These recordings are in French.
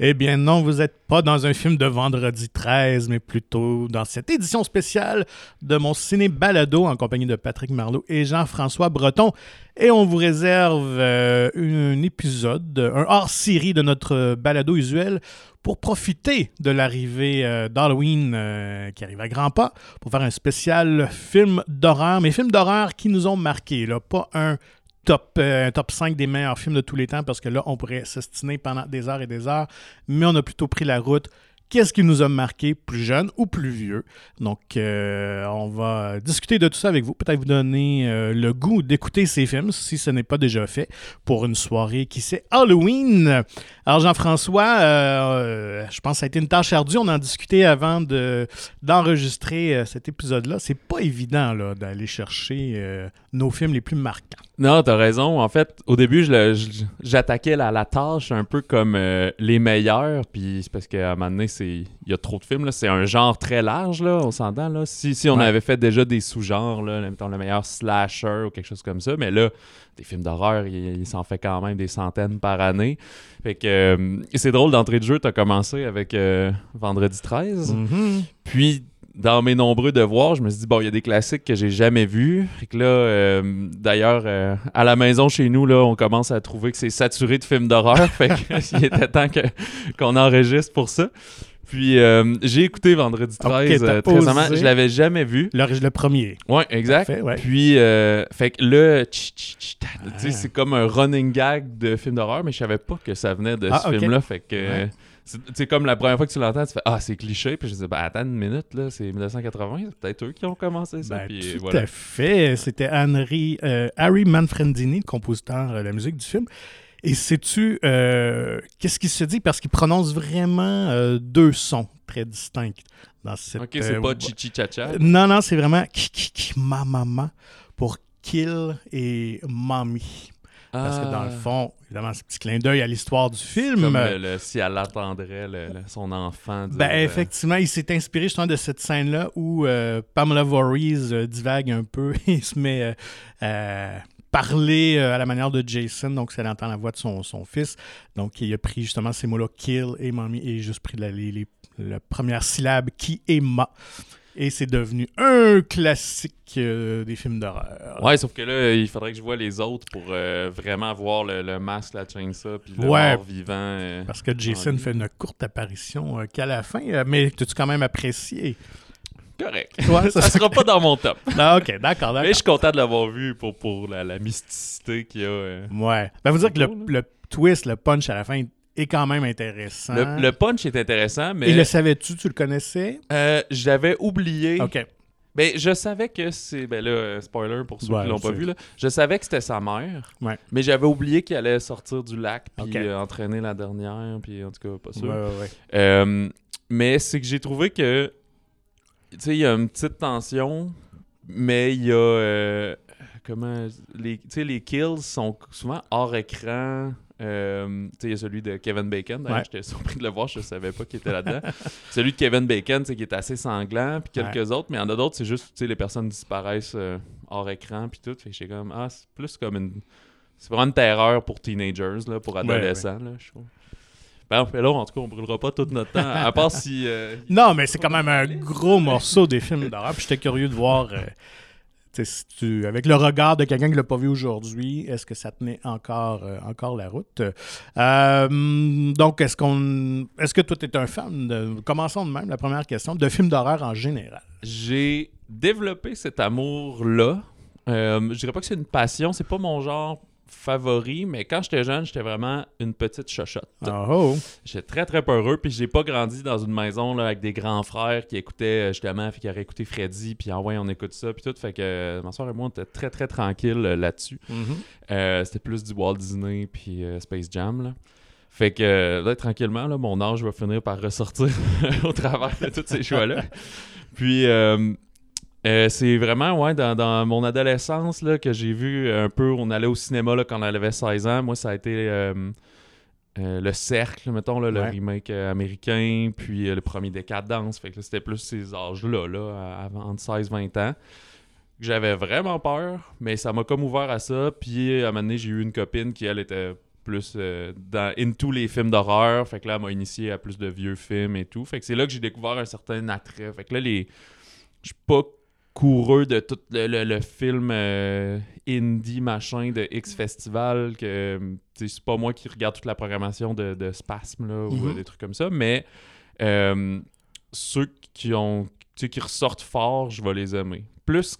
Eh bien non, vous n'êtes pas dans un film de Vendredi 13, mais plutôt dans cette édition spéciale de mon ciné-balado en compagnie de Patrick Marleau et Jean-François Breton. Et on vous réserve un épisode, un hors-série de notre balado usuel pour profiter de l'arrivée d'Halloween qui arrive à grands pas, pour faire un spécial film d'horreur, mais films d'horreur qui nous ont marqués, là, pas un top 5 des meilleurs films de tous les temps, parce que là, on pourrait s'ostiner pendant des heures et des heures, mais on a plutôt pris la route. Qu'est-ce qui nous a marqué, plus jeune ou plus vieux? Donc, on va discuter de tout ça avec vous. Peut-être vous donner le goût d'écouter ces films, si ce n'est pas déjà fait, pour une soirée qui c'est Halloween. Alors, Jean-François, je pense que ça a été une tâche ardue. On en discutait avant d'enregistrer cet épisode-là. C'est pas évident là, d'aller chercher nos films les plus marquants. Non, t'as raison. En fait, au début, j'attaquais la tâche un peu comme les meilleurs. Puis c'est parce qu'à un moment donné, il y a trop de films. Là. C'est un genre très large, là, on s'entend. Là. Si on avait fait déjà des sous-genres, là, mettons le meilleur slasher ou quelque chose comme ça, mais là, des films d'horreur, il s'en fait quand même des centaines par année. Fait que c'est drôle, d'entrée de jeu, t'as commencé avec Vendredi 13. Mm-hmm. Puis... dans mes nombreux devoirs, je me suis dit, bon, il y a des classiques que j'ai jamais vus. Et que là, d'ailleurs, à la maison chez nous, là, on commence à trouver que c'est saturé de films d'horreur. Fait qu'il était temps qu'on enregistre pour ça. Puis, j'ai écouté Vendredi 13 très récemment. Je l'avais jamais vu. Le premier. Oui, exact. Parfait, ouais. Puis, fait que le... c'est comme un running gag de film d'horreur, mais je savais pas que ça venait de ce film-là. Fait que... ouais. C'est comme la première fois que tu l'entends, tu fais « Ah, c'est cliché », puis je dis « Ben, attends une minute, là, c'est 1980, c'est peut-être eux qui ont commencé ça. » Tout voilà. À fait, c'était Harry Manfredini, le compositeur de la musique du film. Et sais-tu qu'est-ce qu'il se dit? Parce qu'il prononce vraiment deux sons très distincts dans cette... OK, c'est pas « chichi-cha-cha ». Non, c'est vraiment « ki-ki-ki-ma-ma-ma » pour « kill » et « mommy ». Parce que dans le fond, évidemment, c'est un petit clin d'œil à l'histoire du film. Comme si elle attendrait son enfant. Effectivement, il s'est inspiré justement de cette scène-là où Pamela Voorhees divague un peu et se met à parler à la manière de Jason. Donc, elle entend la voix de son fils. Donc, il a pris justement ces mots-là, kill et mommy, et juste pris la première syllabe, qui et ma. Et c'est devenu un classique des films d'horreur. Ouais, sauf que là, il faudrait que je voie les autres pour vraiment voir le masque, la chainsaw, puis le mort vivant. Parce que Jason fait une courte apparition qu'à la fin, mais t'as-tu quand même apprécié? Correct. Ouais, ça sera pas dans mon top. Non, OK, d'accord. Mais je suis content de l'avoir vu pour la mysticité qu'il y a. Ouais. Vous dire que le twist, le punch à la fin... est quand même intéressant. Le punch est intéressant, mais... Et le savais-tu? Tu le connaissais? J'avais oublié. OK. Ben, je savais que c'est... Ben là, spoiler pour ceux qui l'ont pas vu, là. Je savais que c'était sa mère, mais j'avais oublié qu'il allait sortir du lac puis entraîner la dernière, puis en tout cas, pas sûr. Ouais. Mais c'est que j'ai trouvé que... Tu sais, il y a une petite tension, mais il y a... Tu sais, les kills sont souvent hors écran... il y a celui de Kevin Bacon, j'étais surpris de le voir, je savais pas qu'il était là-dedans. Celui de Kevin Bacon, qui est assez sanglant, puis quelques autres, mais il y en a d'autres, c'est juste les personnes disparaissent hors écran puis tout, fait que j'étais comme c'est plus comme c'est vraiment une terreur pour teenagers là, pour adolescents là, je trouve. Ben, en tout cas, on brûlera pas tout notre temps, à part si non, mais c'est quand même un gros morceau des films d'horreur, puis j'étais curieux de voir avec le regard de quelqu'un qui l'a pas vu aujourd'hui, est-ce que ça tenait encore la route? Donc, est-ce que toi, tu es un fan commençons de même, la première question, de films d'horreur en général. J'ai développé cet amour-là. Je dirais pas que c'est une passion, c'est pas mon genre favori, mais quand j'étais jeune, j'étais vraiment une petite chochotte. Oh. J'étais très, très peureux, puis j'ai pas grandi dans une maison là, avec des grands frères qui écoutaient justement, qui auraient écouté Freddy, puis on écoute ça, puis tout. Fait que ma soeur et moi, on était très, très tranquille là-dessus. Mm-hmm. C'était plus du Walt Disney, puis Space Jam, là. Fait que là, tranquillement, là, mon âge va finir par ressortir au travers de tous ces choix-là. Puis... c'est vraiment dans mon adolescence là, que j'ai vu un peu, on allait au cinéma là, quand on avait 16 ans. Moi, ça a été Le Cercle, mettons, là, le remake américain, puis le premier Décadence. Fait que là, c'était plus ces âges-là, entre 16-20 ans. J'avais vraiment peur, mais ça m'a comme ouvert à ça. Puis à un moment donné, j'ai eu une copine qui, elle, était plus into les films d'horreur. Fait que là, elle m'a initié à plus de vieux films et tout. Fait que c'est là que j'ai découvert un certain attrait. Fait que là, je suis pas coureux de tout le film indie machin de X Festival, que c'est pas moi qui regarde toute la programmation de Spasme là, ou des trucs comme ça, mais ceux qui ressortent fort, je vais les aimer. Plus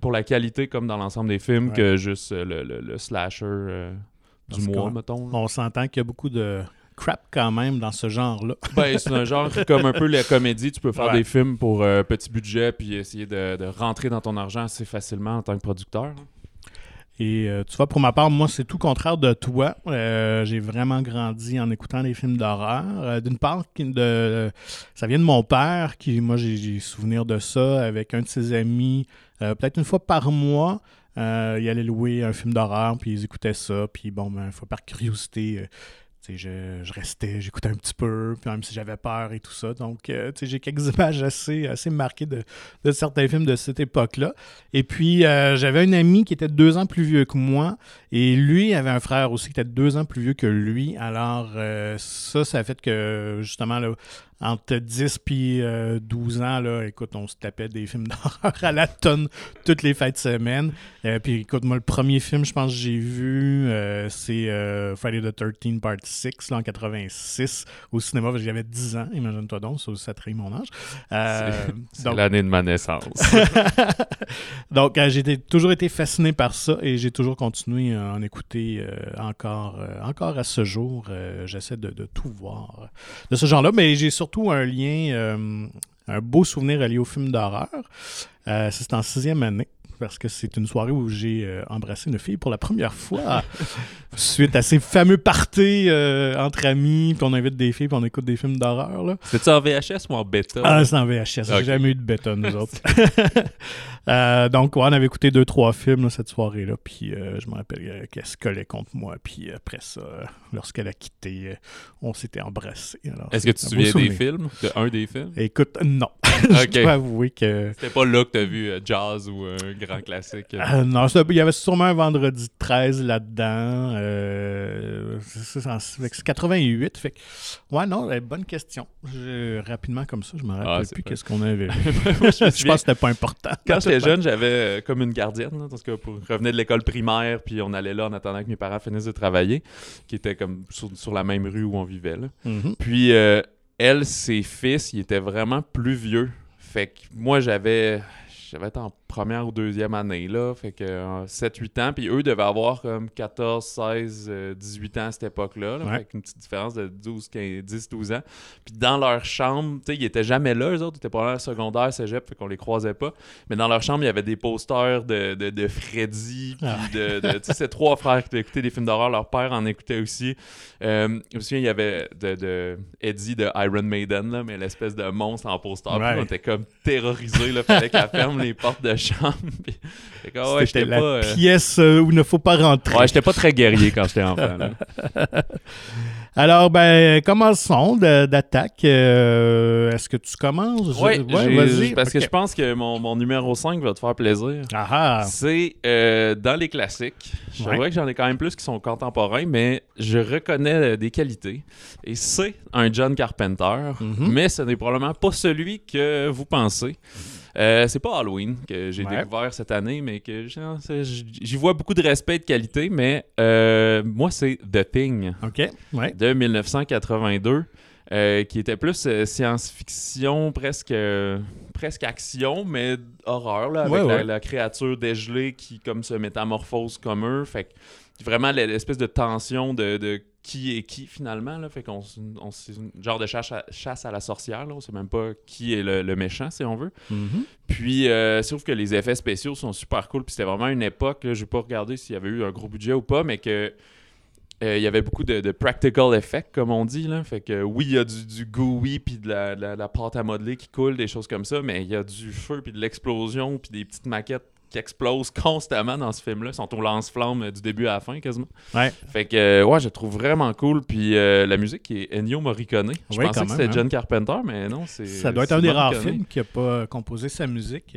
pour la qualité comme dans l'ensemble des films que juste le slasher du mois, mettons. On s'entend qu'il y a beaucoup de crap quand même dans ce genre-là. Ben, c'est un genre comme un peu la comédie. Tu peux faire des films pour petit budget puis essayer de rentrer dans ton argent assez facilement en tant que producteur. Et tu vois, pour ma part, moi, c'est tout contraire de toi. J'ai vraiment grandi en écoutant des films d'horreur. D'une part, ça vient de mon père, qui, moi, j'ai souvenir de ça avec un de ses amis. Peut-être une fois par mois, il allait louer un film d'horreur, puis ils écoutaient ça. Puis bon, ben, une fois par curiosité... Je restais, j'écoutais un petit peu, puis même si j'avais peur et tout ça. Donc, j'ai quelques images assez marquées de certains films de cette époque-là. Et puis, j'avais un ami qui était 2 ans plus vieux que moi, et lui avait un frère aussi qui était 2 ans plus vieux que lui. Alors, ça a fait que, justement, là, entre 10 puis 12 ans, là, écoute, on se tapait des films d'horreur à la tonne toutes les fêtes de semaine. Puis écoute, moi, le premier film, je pense que j'ai vu, c'est Friday the 13 Part 6, là, en 86, au cinéma. J'avais 10 ans, imagine-toi donc, ça trahit mon âge. C'est l'année de ma naissance. Donc, j'ai toujours été fasciné par ça et j'ai toujours continué à en écouter encore à ce jour. J'essaie de tout voir de ce genre-là, mais j'ai surtout un lien, un beau souvenir lié au film d'horreur. C'est en 6e année, parce que c'est une soirée où j'ai embrassé une fille pour la première fois suite à ces fameux parties entre amis, puis on invite des filles, puis on écoute des films d'horreur. Là. C'est-tu en VHS ou en bêta? Ah, c'est en VHS. Okay. J'ai jamais eu de bêta, nous autres. Donc, ouais, on avait écouté 2-3 films là, cette soirée-là, puis je me rappelle qu'elle se collait contre moi, puis après ça, lorsqu'elle a quitté, on s'était embrassés. Alors, est-ce que tu te souviens des films? De un des films? Écoute, non. Je dois avouer que... C'était pas là que t'as vu Jazz ou grand classique. Non, il y avait sûrement un Vendredi 13 là-dedans. C'est 88. Fait que, ouais, non, bonne question. Rapidement comme ça, je me rappelle plus qu'est-ce qu'on avait vu. Je pense que c'était pas important. Quand j'étais jeune, j'avais comme une gardienne, là, parce que je revenais de l'école primaire, puis on allait là en attendant que mes parents finissent de travailler, qui était comme sur la même rue où on vivait. Là. Mm-hmm. Puis elle, ses fils, ils étaient vraiment plus vieux. Fait que moi, j'avais été en première ou 2e année, là, fait que 7-8 ans, puis eux devaient avoir comme 14, 16, 18 ans à cette époque-là, là, ouais. Fait qu'une petite différence de 12, 15, 10, 12 ans. Puis dans leur chambre, tu sais, ils étaient jamais là, eux autres, ils étaient pas là, secondaire, cégep, fait qu'on les croisait pas, mais dans leur chambre, il y avait des posters de Freddy, puis tu sais, ces 3 frères qui écoutaient des films d'horreur, leur père en écoutait aussi. Aussi, il y avait de Eddie de Iron Maiden, là, mais l'espèce de monstre en poster, right. Puis on était comme terrorisés, là, fallait qu'elle ferme les portes de chambre. C'était la pièce où il ne faut pas rentrer. Ouais, j'étais pas très guerrier quand j'étais enfant. Là. Alors, ben, commençons d'attaque. Est-ce que tu commences? Oui, vas-y. Parce que je pense que mon numéro 5 va te faire plaisir. Aha. C'est dans les classiques. Je dirais que j'en ai quand même plus qui sont contemporains, mais je reconnais des qualités. Et c'est un John Carpenter, mais ce n'est probablement pas celui que vous pensez. C'est pas Halloween que j'ai découvert cette année, mais que j'y vois beaucoup de respect et de qualité, mais moi, c'est The Thing de 1982, qui était plus science-fiction, presque action, mais horreur, là, avec la créature dégelée qui comme se métamorphose comme eux. Fait que vraiment l'espèce de tension de qui est qui, finalement. Là. Fait qu'on c'est un genre de chasse à la sorcière. Là. On sait même pas qui est le méchant, si on veut. Mm-hmm. Puis, sauf que les effets spéciaux sont super cool. Puis c'était vraiment une époque, là, j'ai pas regardé s'il y avait eu un gros budget ou pas, mais que il y avait beaucoup de practical effects, comme on dit. Là. Fait que oui, il y a du gooey, puis de la pâte à modeler qui coule, des choses comme ça, mais il y a du feu, puis de l'explosion, puis des petites maquettes qui explosent constamment dans ce film-là. Ils sont au lance-flamme du début à la fin, quasiment. Ouais. Fait que, je le trouve vraiment cool. Puis la musique est Ennio Morricone. Je pensais que c'était John Carpenter, mais non, c'est... Ça doit être un des rares films qui n'a pas composé sa musique,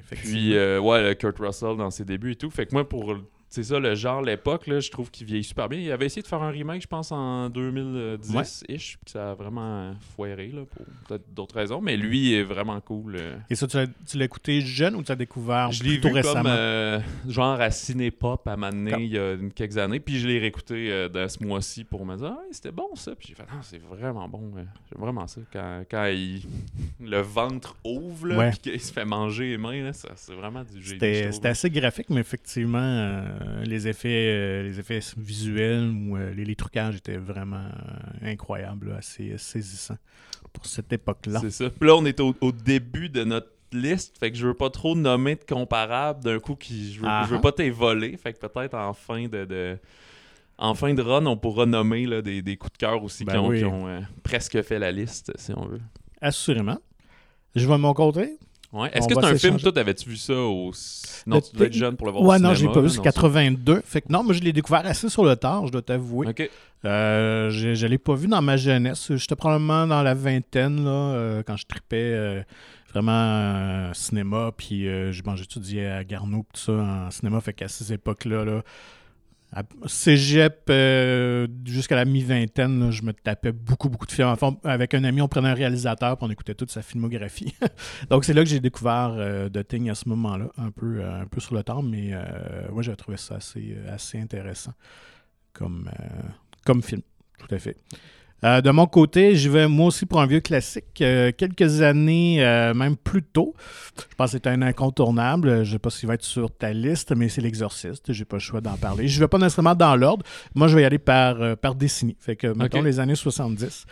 effectivement. Puis, Kurt Russell dans ses débuts et tout. Fait que moi, pour c'est ça, le genre, l'époque, là, je trouve qu'il vieillit super bien. Il avait essayé de faire un remake, je pense, en 2010-ish, puis ça a vraiment foiré, là, pour peut-être d'autres raisons, mais lui, il est vraiment cool. Et ça, tu l'as écouté jeune ou tu l'as découvert plutôt récemment? Je l'ai vu comme, genre à Ciné-pop à Mané, il y a quelques années, puis je l'ai réécouté dans ce mois-ci pour me dire « Ah, c'était bon, ça! » Puis j'ai fait « Non, c'est vraiment bon, j'aime vraiment ça. » Quand il... le ventre ouvre, là, puis qu'il se fait manger les mains, là, ça, c'est vraiment du génie. C'était assez graphique, mais effectivement... les effets visuels ou les trucages étaient vraiment incroyables, là, assez saisissants pour cette époque-là. C'est ça. Puis là, on est au début de notre liste, fait que je veux pas trop nommer de comparables d'un coup qui je veux pas t'évoler, fait que peut-être en fin de run, on pourra nommer là, des coups de cœur aussi qui ont presque fait la liste, si on veut. Assurément. Je vais me rencontrer. Ouais. Est-ce que c'est un film, toi, t'avais-tu vu ça au... Non, tu devais être jeune pour le voir au cinéma. Ouais, non, je l'ai pas vu, c'est 82. Fait que non, moi, je l'ai découvert assez sur le tard, je dois t'avouer. OK. Je l'ai pas vu dans ma jeunesse. J'étais probablement dans la vingtaine, là, quand je tripais vraiment cinéma, puis je mangeais tout à Garneau, tout ça, en cinéma. Fait qu'à ces époques-là, là, à cégep, jusqu'à la mi-vingtaine, là, je me tapais beaucoup de films. Enfin, avec un ami, on prenait un réalisateur et on écoutait toute sa filmographie. Donc, c'est là que j'ai découvert The Thing à ce moment-là, un peu sur le temps, mais moi, j'avais trouvé ça assez intéressant comme film, tout à fait. De mon côté, j'y vais moi aussi pour un vieux classique. Quelques années, même plus tôt, je pense que c'était un incontournable. Je ne sais pas s'il va être sur ta liste, mais c'est L'Exorciste. J'ai pas le choix d'en parler. Je ne vais pas nécessairement dans l'ordre. Moi, je vais y aller par décennie. Fait que, mettons, les années 70.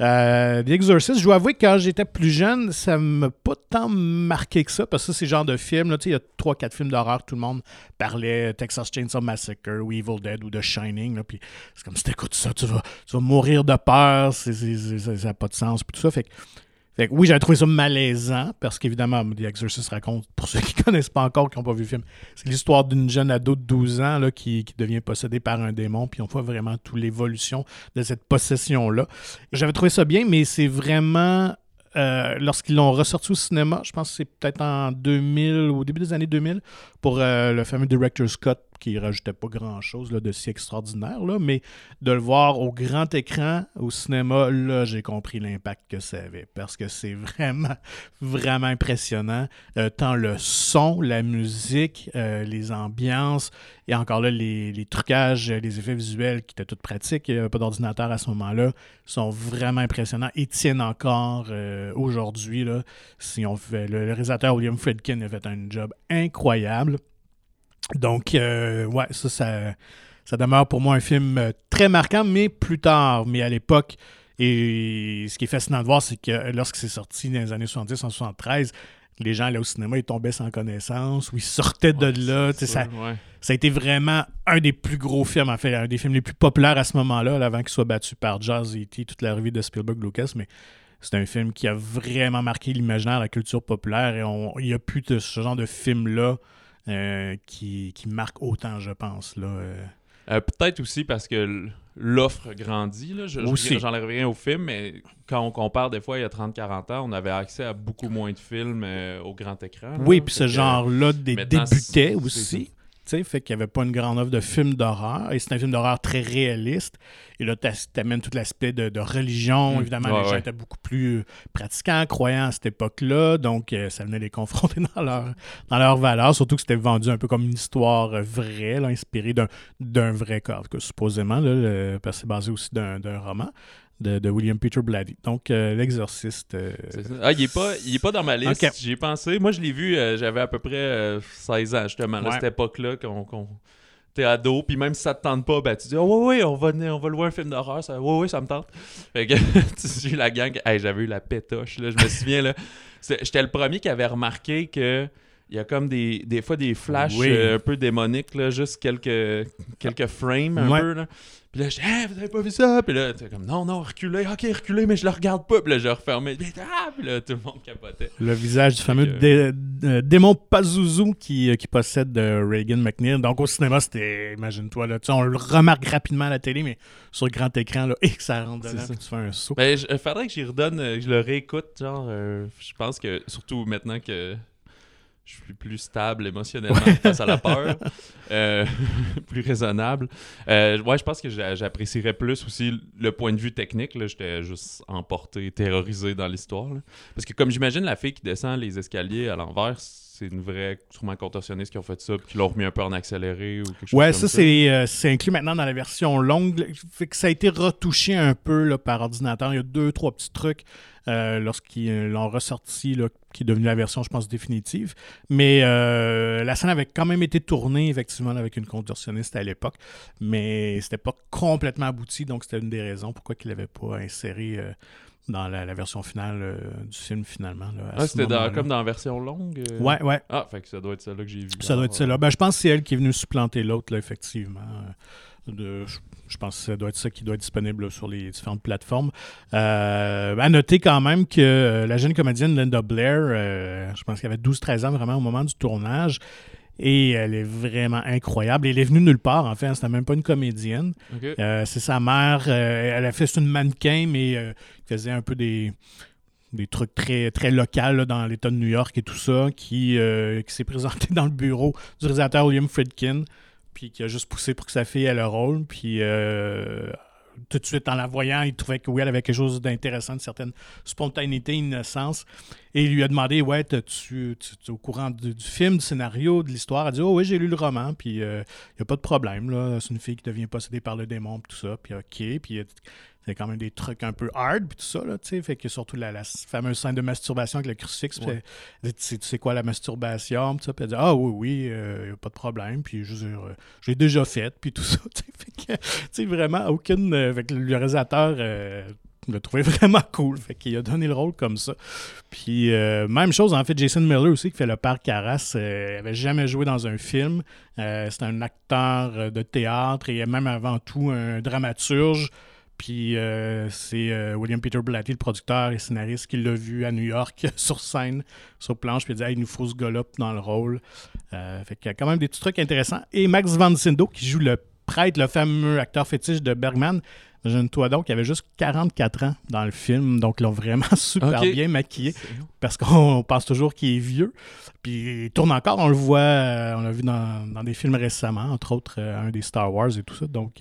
L'Exorciste, je dois avouer que quand j'étais plus jeune, ça ne m'a pas tant marqué que ça, parce que c'est le genre de film. Là, tu sais, il y a 3-4 films d'horreur, tout le monde parlait Texas Chainsaw Massacre ou Evil Dead ou The Shining. Là, puis c'est comme si t'écoutes ça, tu vas mourir de peur. Ça n'a pas de sens, puis tout ça. Fait que oui, j'avais trouvé ça malaisant, parce qu'évidemment, The Exorcist raconte, pour ceux qui ne connaissent pas encore, qui n'ont pas vu le film, c'est l'histoire d'une jeune ado de 12 ans là, qui devient possédée par un démon, puis on voit vraiment toute l'évolution de cette possession-là. J'avais trouvé ça bien, mais c'est vraiment... lorsqu'ils l'ont ressorti au cinéma, je pense que c'est peut-être en 2000, au début des années 2000, pour le fameux Director's Cut, qui ne rajoutait pas grand-chose là, de si extraordinaire, là, mais de le voir au grand écran, au cinéma, là, j'ai compris l'impact que ça avait, parce que c'est vraiment, vraiment impressionnant, tant le son, la musique, les ambiances, et encore là, les trucages, les effets visuels qui étaient tout pratiques, il n'y avait pas d'ordinateur à ce moment-là, sont vraiment impressionnants et tiennent encore... aujourd'hui, là, si on fait, le réalisateur William Friedkin a fait un job incroyable. Donc, ouais, ça demeure pour moi un film très marquant, mais plus tard, mais à l'époque. Et ce qui est fascinant de voir, c'est que lorsque c'est sorti dans les années 70, en 73, les gens allaient au cinéma, ils tombaient sans connaissance, ou ils sortaient de là. Ça a été vraiment un des plus gros films, en fait, un des films les plus populaires à ce moment-là, là, avant qu'il soit battu par Jaws, E.T., toute l'arrivée de Spielberg-Lucas, mais... C'est un film qui a vraiment marqué l'imaginaire, la culture populaire. Et il n'y a plus de ce genre de film-là qui marque autant, je pense. Là. Peut-être aussi parce que l'offre grandit. Là. J'en reviens au film, mais quand on compare des fois, il y a 30-40 ans, on avait accès à beaucoup moins de films au grand écran. Oui, puis ce genre-là débutait aussi. Fait qu'il n'y avait pas une grande offre de films d'horreur. Et c'est un film d'horreur très réaliste. Et là, t'amènes tout l'aspect de religion. Évidemment, les gens étaient beaucoup plus pratiquants, croyants à cette époque-là. Donc, ça venait les confronter dans leur valeur. Surtout que c'était vendu un peu comme une histoire vraie, là, inspirée d'un vrai corps, que, supposément, là, parce que c'est basé aussi d'un roman. De William Peter Blatty. Donc, L'Exorciste... il n'est pas dans ma liste. J'y ai pensé. Moi, je l'ai vu, j'avais à peu près 16 ans, justement, à cette époque-là, qu'on t'es ado, puis même si ça te tente pas, ben tu dis « Oh oui, on va louer un film d'horreur, ça, oui, ça me tente. » Fait que j'ai eu la gang, j'avais eu la pétoche, là, je me souviens, là, j'étais le premier qui avait remarqué que il y a comme des fois des flashs un peu démoniques, là, juste quelques frames un peu, là. Puis là, je dis, vous avez pas vu ça? Puis là, t'es comme, non, reculez. OK, reculez, mais je le regarde pas. Puis là, je refermais. Puis là, tout le monde capotait. Le visage du fameux démon Pazuzu qui possède Regan McNeil. Donc, au cinéma, c'était, imagine-toi, là, on le remarque rapidement à la télé, mais sur le grand écran, là, et que ça rentre dedans, puis tu fais un saut. Ben, faudrait que j'y redonne, je le réécoute, genre, je pense que, surtout maintenant que... je suis plus stable émotionnellement face à la peur, plus raisonnable. Ouais, je pense que j'apprécierais plus aussi le point de vue technique. Là, j'étais juste emporté, terrorisé dans l'histoire. Là. Parce que comme j'imagine la fille qui descend les escaliers à l'envers, c'est une vraie, sûrement contorsionniste qui ont fait ça, puis qui l'ont remis un peu en accéléré ou quelque chose comme ça. Ouais, ça c'est inclus maintenant dans la version longue. Fait que ça a été retouché un peu là, par ordinateur. Il y a 2-3 petits trucs lorsqu'ils l'ont ressorti, là, qui est devenue la version, je pense, définitive. Mais la scène avait quand même été tournée, effectivement, avec une contorsionniste à l'époque, mais c'était pas complètement abouti, donc c'était une des raisons pourquoi ils l'avaient pas inséré dans la version finale du film, finalement. Là, c'était comme dans la version longue? Ouais. Ah, fait que ça doit être celle-là que j'ai vue. Ça doit être celle-là. Ben, je pense que c'est elle qui est venue supplanter l'autre, là, effectivement. Je pense que ça doit être ça qui doit être disponible là, sur les différentes plateformes. À noter quand même que la jeune comédienne Linda Blair, je pense qu'elle avait 12-13 ans vraiment au moment du tournage, et elle est vraiment incroyable. Elle est venue nulle part, en fait. C'était même pas une comédienne. Okay. C'est sa mère. Elle a fait une mannequin, mais faisait un peu des trucs très, très locaux là, dans l'État de New York et tout ça, qui s'est présenté dans le bureau du réalisateur William Friedkin, puis qui a juste poussé pour que sa fille ait le rôle. Puis tout de suite, en la voyant, il trouvait que oui, elle avait quelque chose d'intéressant, une certaine spontanéité, innocence. Et il lui a demandé, ouais, tu es au courant du film, du scénario, de l'histoire? Elle a dit, oh oui, j'ai lu le roman, puis il n'y a pas de problème, là. C'est une fille qui devient possédée par le démon, puis tout ça, puis OK, puis c'est quand même des trucs un peu hard, puis tout ça, là, tu sais. Fait que surtout la fameuse scène de masturbation avec le crucifix, puis ouais. Elle dit, tu sais quoi, la masturbation, puis ça, puis elle dit, ah oui, il n'y a pas de problème, puis je l'ai déjà faite, puis tout ça, tu sais. Fait que, tu sais, vraiment, aucune. Fait que le réalisateur. Le trouvé vraiment cool. Fait qu'il a donné le rôle comme ça. Puis, même chose, en fait, Jason Miller aussi, qui fait le père Carras, n'avait jamais joué dans un film. C'est un acteur de théâtre et même avant tout un dramaturge. Puis, c'est William Peter Blatty, le producteur et scénariste, qui l'a vu à New York sur scène, sur planche, puis il dit hey, il nous faut ce gars-là dans le rôle. Fait qu'il y a quand même des petits trucs intéressants. Et Max von Sydow, qui joue le prêtre, le fameux acteur fétiche de Bergman. Imagine-toi donc, il avait juste 44 ans dans le film, donc ils l'ont vraiment super bien maquillé, parce qu'on pense toujours qu'il est vieux. Puis il tourne encore, on le voit, on l'a vu dans des films récemment, entre autres un des Star Wars et tout ça. Donc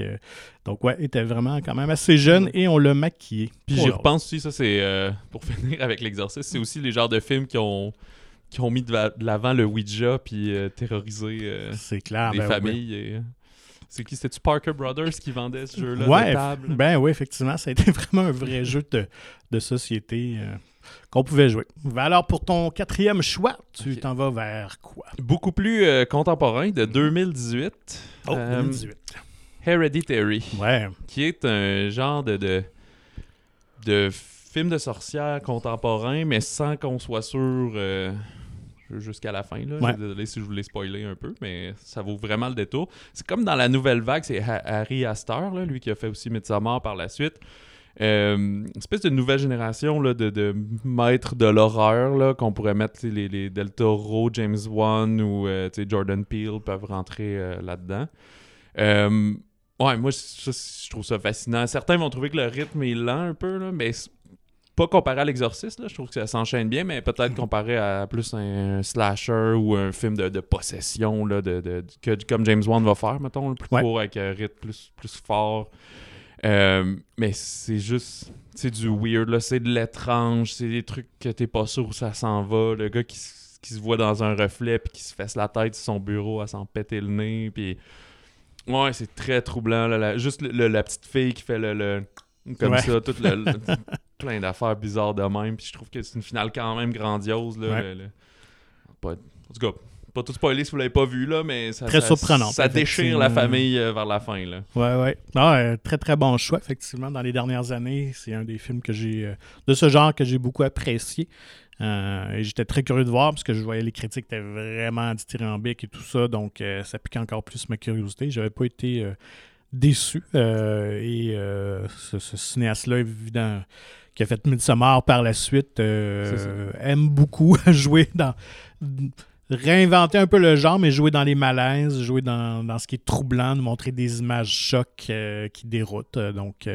ouais, il était vraiment quand même assez jeune et on l'a maquillé. Puis j'y repense aussi, ça c'est, pour finir avec l'Exorciste, c'est aussi les genres de films qui ont mis de l'avant le Ouija puis terrorisé c'est clair, les familles. Oui. C'était-tu Parker Brothers qui vendait ce jeu-là de table? Ben oui, effectivement, ça a été vraiment un vrai jeu de société qu'on pouvait jouer. Alors, pour ton quatrième choix, tu t'en vas vers quoi? Beaucoup plus contemporain, de 2018. Oh, 2018. Hereditary. Ouais. Qui est un genre de film de sorcière contemporain, mais sans qu'on soit sûr... jusqu'à la fin, là. Ouais. Désolé si je voulais spoiler un peu, mais ça vaut vraiment le détour. C'est comme dans la nouvelle vague, c'est Harry Astor, là, lui qui a fait aussi Midsommar par la suite. Une espèce de nouvelle génération là, de maîtres de l'horreur là, qu'on pourrait mettre les Del Toro, James Wan ou Jordan Peele peuvent rentrer là-dedans. Ouais, moi, je trouve ça fascinant. Certains vont trouver que le rythme est lent un peu, là, mais... Pas comparé à l'Exorciste, là, je trouve que ça s'enchaîne bien, mais peut-être comparé à plus un slasher ou un film de possession là, comme James Wan va faire, mettons, là, plus court avec un rythme plus fort. Mais c'est juste, c'est du weird, là, c'est de l'étrange, c'est des trucs que t'es pas sûr où ça s'en va. Le gars qui se voit dans un reflet puis qui se fesse la tête sur son bureau à s'en péter le nez. Puis... Ouais, c'est très troublant. Là, juste la petite fille qui fait le comme ça, tout le plein d'affaires bizarres de même, puis je trouve que c'est une finale quand même grandiose là. En tout cas, pas tout spoiler si vous l'avez pas vu là, mais ça, très surprenant, ça déchire la famille vers la fin là. Ouais. Ah, très très bon choix effectivement. Dans les dernières années, c'est un des films que j'ai de ce genre que j'ai beaucoup apprécié. Et j'étais très curieux de voir parce que je voyais les critiques étaient vraiment dithyrambiques et tout ça, donc ça piquait encore plus ma curiosité. J'avais pas été déçu. Ce cinéaste-là, évident, qui a fait Midsommar par la suite, aime beaucoup jouer dans... Réinventer un peu le genre, mais jouer dans les malaises, jouer dans ce qui est troublant, nous montrer des images chocs qui déroutent. Donc,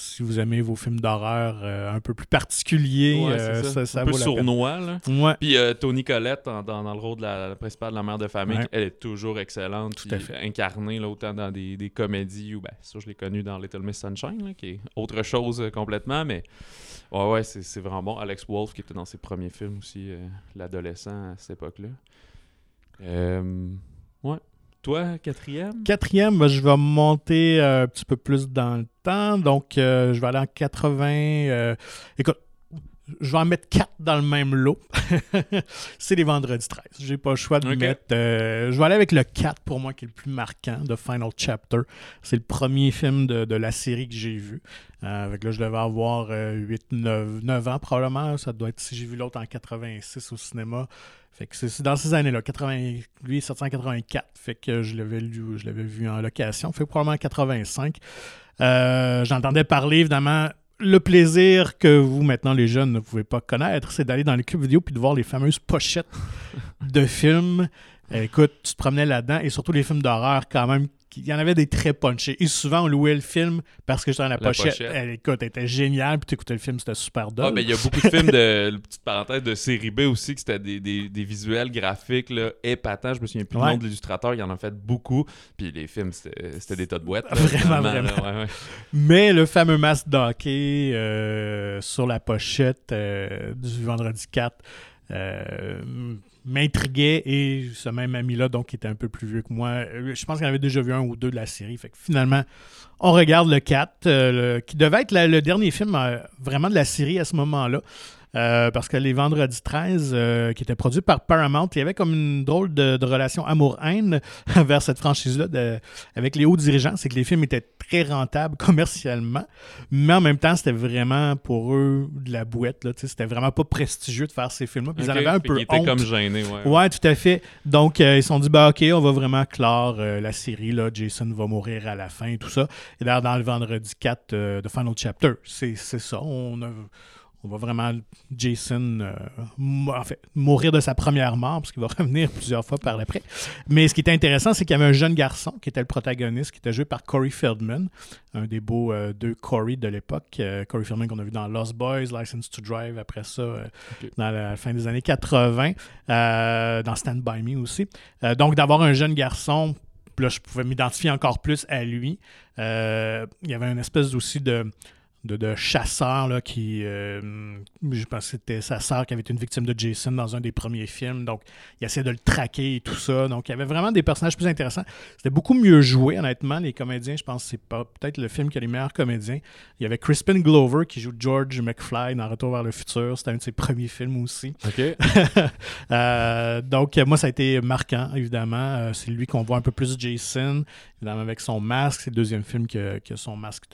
si vous aimez vos films d'horreur un peu plus particuliers, ouais, ça vaut la peine. Un peu sournois, là. Ouais. Puis Toni Collette, dans le rôle de la principale de la mère de famille, ouais, elle est toujours excellente. Tout à fait. Incarnée, là, autant dans des comédies, ou ben ça, je l'ai connue dans Little Miss Sunshine, là, qui est autre chose complètement, mais ouais, c'est vraiment bon. Alex Wolff, qui était dans ses premiers films aussi, l'adolescent à cette époque-là. Ouais. Toi, quatrième? Quatrième, ben, je vais monter un petit peu plus dans le temps. Donc, je vais aller en 80. Écoute, je vais en mettre 4 dans le même lot. C'est les Vendredis 13. J'ai pas le choix de mettre... je vais aller avec le 4, pour moi, qui est le plus marquant, The Final Chapter. C'est le premier film de la série que j'ai vu. Avec là, je devais avoir 9 ans probablement. Ça doit être, si j'ai vu l'autre en 86 au cinéma. Fait que c'est dans ces années-là, 88, 784. Fait que je l'avais vu en location. Fait que probablement en 85. J'entendais parler, évidemment, le plaisir que vous, maintenant, les jeunes, ne pouvez pas connaître, c'est d'aller dans les clubs vidéo puis de voir les fameuses pochettes de films. Écoute, tu te promenais là-dedans, et surtout les films d'horreur, quand même, il y en avait des très punchés. Et souvent, on louait le film parce que j'étais dans la pochette. Écoute, elle était géniale, puis t'écoutais le film, c'était super dope. Ah, mais il y a beaucoup de films, petite parenthèse, de série B aussi, que c'était des visuels graphiques là, épatants. Je me souviens plus du nom de l'illustrateur, il en a fait beaucoup. Puis les films, c'était des tas de boîtes. Vraiment. Là, ouais. Mais le fameux masque d'hockey sur la pochette du Vendredi 4... m'intriguait, et ce même ami-là, donc, qui était un peu plus vieux que moi, je pense qu'il avait déjà vu un ou deux de la série. Fait que finalement, on regarde le 4, qui devait être le dernier film vraiment de la série à ce moment-là, parce que les Vendredis 13, qui étaient produits par Paramount, il y avait comme une drôle de relation amour-haine vers cette franchise-là avec les hauts dirigeants. C'est que les films étaient très rentables commercialement, mais en même temps, c'était vraiment pour eux de la bouette, là, c'était vraiment pas prestigieux de faire ces films-là. Puis ils en avaient un peu honte. Ils étaient comme gênés, ouais, tout à fait. Donc, ils se sont dit, on va vraiment clore la série, là, Jason va mourir à la fin et tout ça. Et d'ailleurs, dans le Vendredi 4, The Final Chapter, c'est ça, on va vraiment Jason mourir de sa première mort, parce qu'il va revenir plusieurs fois par l'après. Mais ce qui était intéressant, c'est qu'il y avait un jeune garçon qui était le protagoniste, qui était joué par Corey Feldman, un des beaux deux Corey de l'époque. Corey Feldman qu'on a vu dans Lost Boys, License to Drive, après ça, dans la fin des années 80, dans Stand By Me aussi. Donc, d'avoir un jeune garçon, là, je pouvais m'identifier encore plus à lui. Il y avait une espèce aussi de chasseur là, qui je pense que c'était sa sœur qui avait été une victime de Jason dans un des premiers films, donc il essayait de le traquer et tout ça. Donc il y avait vraiment des personnages plus intéressants, c'était beaucoup mieux joué, honnêtement. Les comédiens, je pense que c'est pas peut-être le film qui a les meilleurs comédiens. Il y avait Crispin Glover qui joue George McFly dans Retour vers le futur, c'était un de ses premiers films aussi. Donc moi, ça a été marquant, évidemment. C'est lui qu'on voit un peu plus, Jason, évidemment, avec son masque. C'est le deuxième film qui a son masque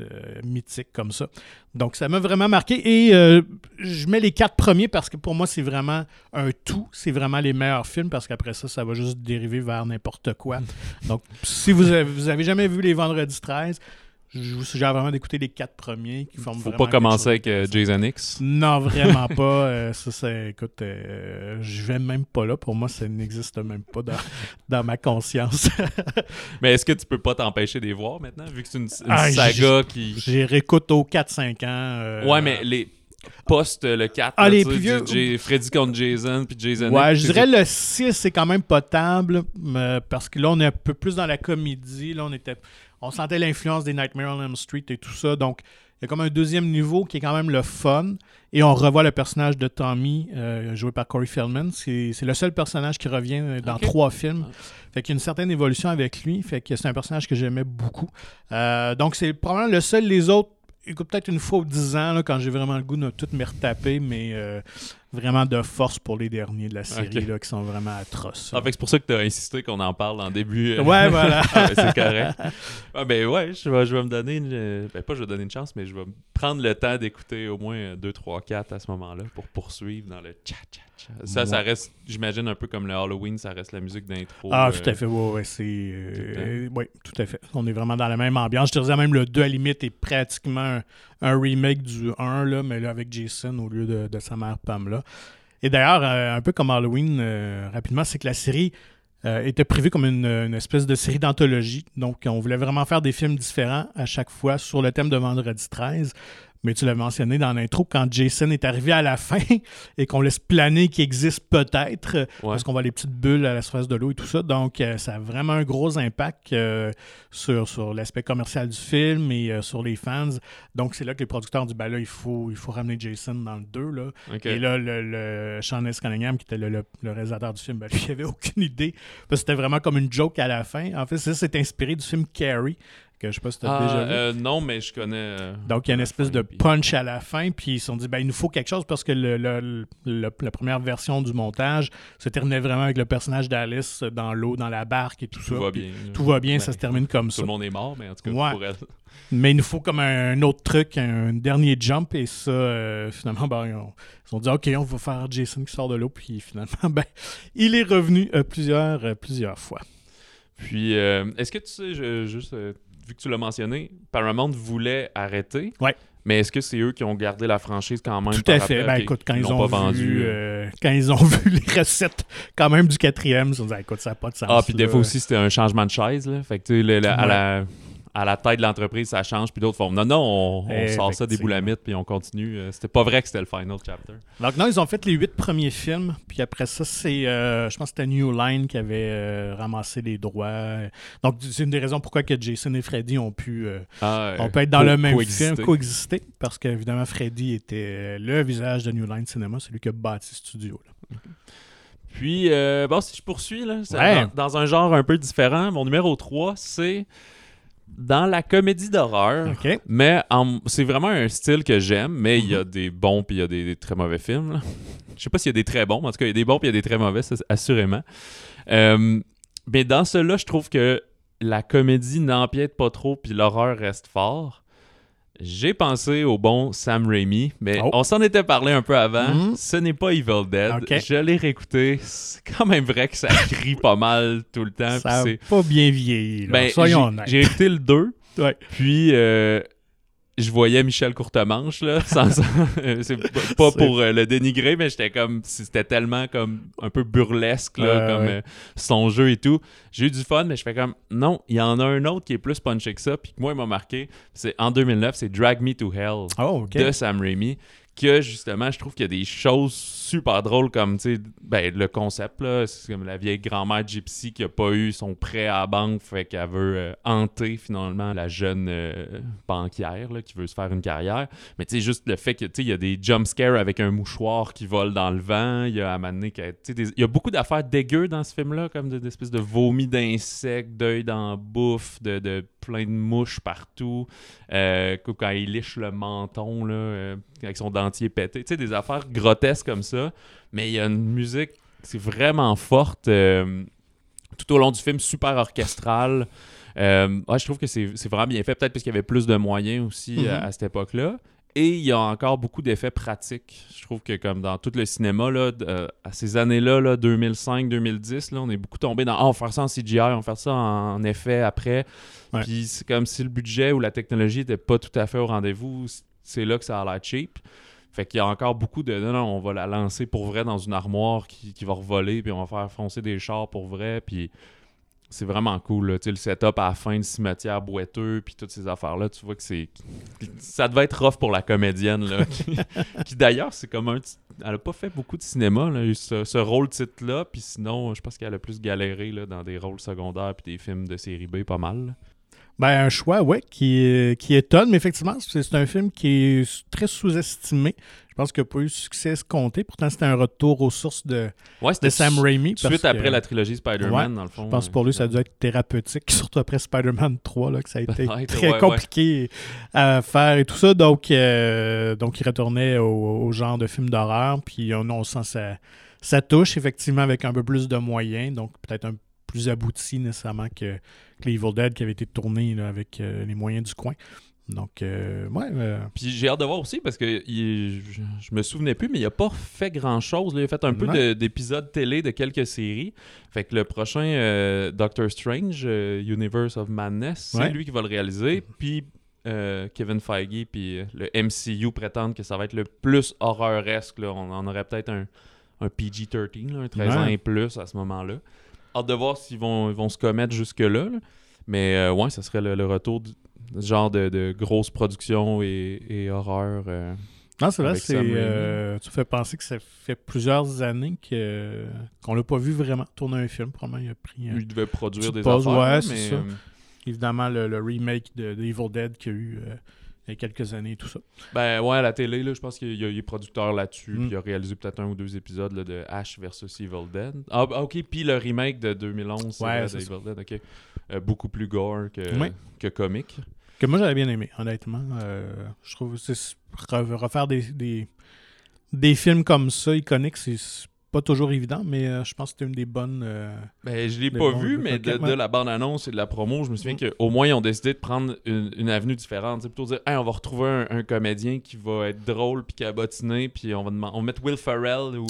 mythique comme ça. Donc, ça m'a vraiment marqué. Et je mets les 4 premiers parce que pour moi, c'est vraiment un tout. C'est vraiment les meilleurs films, parce qu'après ça, ça va juste dériver vers n'importe quoi. Donc, si vous avez jamais vu les Vendredis 13, je vous suggère vraiment d'écouter les 4 premiers. Il ne faut pas commencer avec Jason X. Non, vraiment pas. Écoute, je vais même pas là. Pour moi, ça n'existe même pas dans ma conscience. Mais est-ce que tu peux pas t'empêcher de les voir maintenant, vu que c'est une saga qui... J'y réécoute aux 4-5 ans. Ouais, mais les... Post le 4, les plus vieux... Freddy contre Jason, puis Jason... Ouais, je dirais le 6, c'est quand même potable, parce que là, on est un peu plus dans la comédie. Là, on sentait l'influence des Nightmare on Elm Street et tout ça, donc il y a comme un deuxième niveau qui est quand même le fun, et on revoit le personnage de Tommy, joué par Corey Feldman. C'est le seul personnage qui revient dans 3 films. Fait qu'il y a une certaine évolution avec lui, fait que c'est un personnage que j'aimais beaucoup. Donc, c'est probablement le seul. Les autres, écoute, peut-être une fois ou 10 ans, là, quand j'ai vraiment le goût de tout me retaper, mais vraiment de force pour les derniers de la série, là, qui sont vraiment atroces. Ah, fait que c'est pour ça que tu as insisté qu'on en parle en début. Ouais, voilà. Ah, ben, c'est correct. Ah, ben ouais, je vais me donner une... Ben, pas je vais donner une chance, mais je vais prendre le temps d'écouter au moins 2, 3, 4 à ce moment-là pour poursuivre dans le tcha-tcha-tcha. Ça reste, j'imagine, un peu comme le Halloween, ça reste la musique d'intro. Ah, tout à fait, ouais, c'est... Oui, tout à fait. On est vraiment dans la même ambiance. Je te disais, même le 2, à la limite, est pratiquement un remake du 1, là, mais là, avec Jason au lieu de sa mère Pamela. Et d'ailleurs, un peu comme Halloween, rapidement, c'est que la série était prévu comme une espèce de série d'anthologie. Donc, on voulait vraiment faire des films différents à chaque fois sur le thème de Vendredi 13. Mais tu l'as mentionné dans l'intro, quand Jason est arrivé à la fin et qu'on laisse planer qu'il existe peut-être, parce qu'on voit les petites bulles à la surface de l'eau et tout ça. Donc, ça a vraiment un gros impact sur l'aspect commercial du film et sur les fans. Donc, c'est là que les producteurs ont dit, ben là, il faut ramener Jason dans le 2. Là. Okay. Et là, le Sean S. Cunningham, qui était le réalisateur du film, ben lui, il n'avait aucune idée. Parce que c'était vraiment comme une joke à la fin. En fait, ça s'est inspiré du film Carrie. Que je sais pas si tu as déjà vu. Non, mais je connais. Donc, il y a une espèce de punch à la fin, puis ils se sont dit, ben il nous faut quelque chose parce que la première version du montage se terminait vraiment avec le personnage d'Alice dans l'eau, dans la barque et tout ça. Va bien. Tout va bien, ben, ça se termine comme ça. Tout le monde est mort, mais en tout cas, pour elle. Mais il nous faut comme un autre truc, un dernier jump, et ça, finalement, ils ont dit, OK, on va faire Jason qui sort de l'eau, puis finalement, ben il est revenu plusieurs fois. Puis, est-ce que tu sais, vu que tu l'as mentionné, Paramount voulait arrêter. Oui. Mais est-ce que c'est eux qui ont gardé la franchise quand même? Tout à fait. Ben, écoute, quand ils ont vu les recettes quand même du quatrième, ils se sont dit, écoute, ça n'a pas de sens. Ah, puis des fois aussi, c'était un changement de chaise. Là. Fait que tu sais, à la tête de l'entreprise, ça change, puis d'autres font non, on sort ça des boulamites, puis on continue. C'était pas vrai que c'était le final chapter. Donc non, ils ont fait les 8 premiers films, puis après ça, c'est, je pense que c'était New Line qui avait ramassé les droits. Donc c'est une des raisons pourquoi que Jason et Freddy ont pu être dans le même film, coexister, parce qu'évidemment, Freddy était le visage de New Line Cinema, celui qui a bâti le studio. Là. Okay. Puis, si je poursuis, là, dans un genre un peu différent, mon numéro 3, c'est... dans la comédie d'horreur, mais c'est vraiment un style que j'aime, mais il y a des bons puis il y a des très mauvais films. Là. Je sais pas s'il y a des très bons, mais en tout cas, il y a des bons puis il y a des très mauvais, ça, assurément. Mais dans ceux-là, je trouve que la comédie n'empiète pas trop puis l'horreur reste fort. J'ai pensé au bon Sam Raimi, mais on s'en était parlé un peu avant. Ce n'est pas Evil Dead. Okay. Je l'ai réécouté. C'est quand même vrai que ça crie pas mal tout le temps. Ça n'a pas bien vieilli. Ben, soyons honnêtes. J'ai écouté le 2, puis je voyais Michel Courtemanche. Là, c'est pas pour le dénigrer, mais j'étais comme c'était tellement comme un peu burlesque, là, son jeu et tout. J'ai eu du fun, mais je fais comme non, il y en a un autre qui est plus punché que ça, puis que moi, il m'a marqué. C'est en 2009, c'est Drag Me to Hell de Sam Raimi, que justement, je trouve qu'il y a des choses super drôles comme le concept, là, c'est comme la vieille grand-mère gypsy qui n'a pas eu son prêt à la banque, fait qu'elle veut hanter finalement la jeune banquière là, qui veut se faire une carrière. Mais tu sais, juste le fait qu'il y a des jumpscares avec un mouchoir qui vole dans le vent, il y a à Mané, il y a beaucoup d'affaires dégueu dans ce film-là, comme d'espèces de vomi d'insectes, d'œil dans la bouffe, de plein de mouches partout, quand il liche le menton là, avec son dentier pété, tu sais, des affaires grotesques comme ça, mais il y a une musique c'est vraiment forte tout au long du film, super orchestrale. Je trouve que c'est vraiment bien fait, peut-être parce qu'il y avait plus de moyens aussi à cette époque-là. Et il y a encore beaucoup d'effets pratiques. Je trouve que comme dans tout le cinéma, là, à ces années-là, 2005-2010, là, on est beaucoup tombé dans « on va faire ça en CGI, on va faire ça en effet après ». Puis c'est comme si le budget ou la technologie n'était pas tout à fait au rendez-vous. C'est là que ça a l'air cheap. Fait qu'il y a encore beaucoup de « non, on va la lancer pour vrai dans une armoire qui va revoler, puis on va faire foncer des chars pour vrai ». Puis c'est vraiment cool, là. Tu sais, le setup à la fin du cimetière boiteux, puis toutes ces affaires-là, tu vois que c'est... ça devait être rough pour la comédienne, là. qui d'ailleurs, c'est comme un... elle n'a pas fait beaucoup de cinéma, là, ce rôle-titre-là, puis sinon, je pense qu'elle a plus galéré là, dans des rôles secondaires puis des films de série B, pas mal, là. Ben, un choix, qui étonne, mais effectivement, c'est un film qui est très sous-estimé. Je pense qu'il n'a pas eu de succès escompté. Pourtant, c'était un retour aux sources de Sam Raimi. Suite après la trilogie Spider-Man, dans le fond. Je pense que pour lui, ça a dû être thérapeutique, surtout après Spider-Man 3, là, que ça a été très compliqué à faire et tout ça. Donc il retournait au genre de film d'horreur. Puis on sent ça touche, effectivement, avec un peu plus de moyens. Donc peut-être un peu plus abouti nécessairement que Evil Dead qui avait été tourné là, avec les moyens du coin. Donc, Puis j'ai hâte de voir aussi parce que je me souvenais plus, mais il n'a pas fait grand-chose. Il a fait un peu d'épisodes télé de quelques séries. Fait que le prochain Doctor Strange, Universe of Madness, c'est lui qui va le réaliser. Puis Kevin Feige puis le MCU prétendent que ça va être le plus horreur-esque. On en aurait peut-être un PG-13, un 13 ans et plus à ce moment-là. hâte de voir s'ils vont se commettre jusque-là. Là. Mais ouais, ça serait le retour du genre de grosse production et horreur. Non, c'est vrai, tu fais penser que ça fait plusieurs années qu'on l'a pas vu vraiment tourner un film. Probablement, il a pris. Il devait produire des affaires. Ouais, c'est ça. Évidemment, le remake de Evil Dead qu'il y a eu il y a quelques années, tout ça. Ben ouais, à la télé, là, je pense qu'il est producteur là-dessus, puis il a réalisé peut-être un ou deux épisodes là, de Ash versus Evil Dead. Ah, ok, puis le remake de 2011, ouais, c'est Evil Dead, ok. Beaucoup plus gore que comique. Que moi, j'avais bien aimé, honnêtement. Je trouve que refaire des films comme ça, iconiques, c'est pas toujours évident, mais je pense que c'était une des bonnes... je l'ai pas vu, mais de la bande-annonce et de la promo, je me souviens qu'au moins, ils ont décidé de prendre une avenue différente. C'est plutôt de dire hey, « on va retrouver un comédien qui va être drôle puis qui a bottiné, puis on va mettre Will Ferrell ou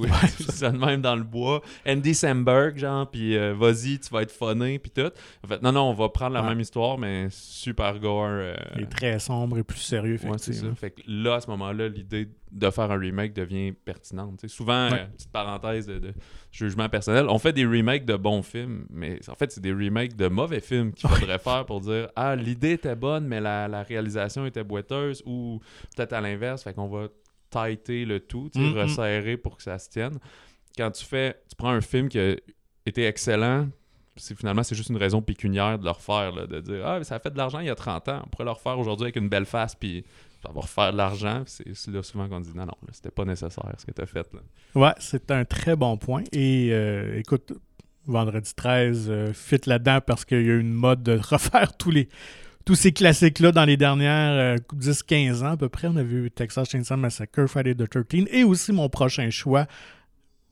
ça de même dans le bois, Andy Samberg, genre, puis vas-y, tu vas être funné, puis tout. » En fait, non, on va prendre la même histoire, mais super gore. Il est très sombre et plus sérieux, effectivement. Ouais, c'est ça. Fait que là, à ce moment-là, l'idée de faire un remake devient pertinente. T'sais, souvent, petite parenthèse de jugement personnel, on fait des remakes de bons films, mais en fait, c'est des remakes de mauvais films qu'il faudrait faire pour dire « Ah, l'idée était bonne, mais la réalisation était boiteuse » ou peut-être à l'inverse, fait qu'on va tighter le tout, resserrer pour que ça se tienne. Quand tu prends un film qui a été excellent, finalement, c'est juste une raison pécuniaire de le refaire, là, de dire « Ah, mais ça a fait de l'argent il y a 30 ans, on pourrait le refaire aujourd'hui avec une belle face, puis... » Ça va refaire de l'argent. C'est là souvent qu'on dit non, là, c'était pas nécessaire ce que tu as fait. Là. Ouais, c'est un très bon point. Et écoute, Vendredi 13 fit là-dedans parce qu'il y a eu une mode de refaire tous ces classiques-là dans les dernières 10-15 ans à peu près. On a vu Texas Chainsaw Massacre, Friday the 13 et aussi mon prochain choix.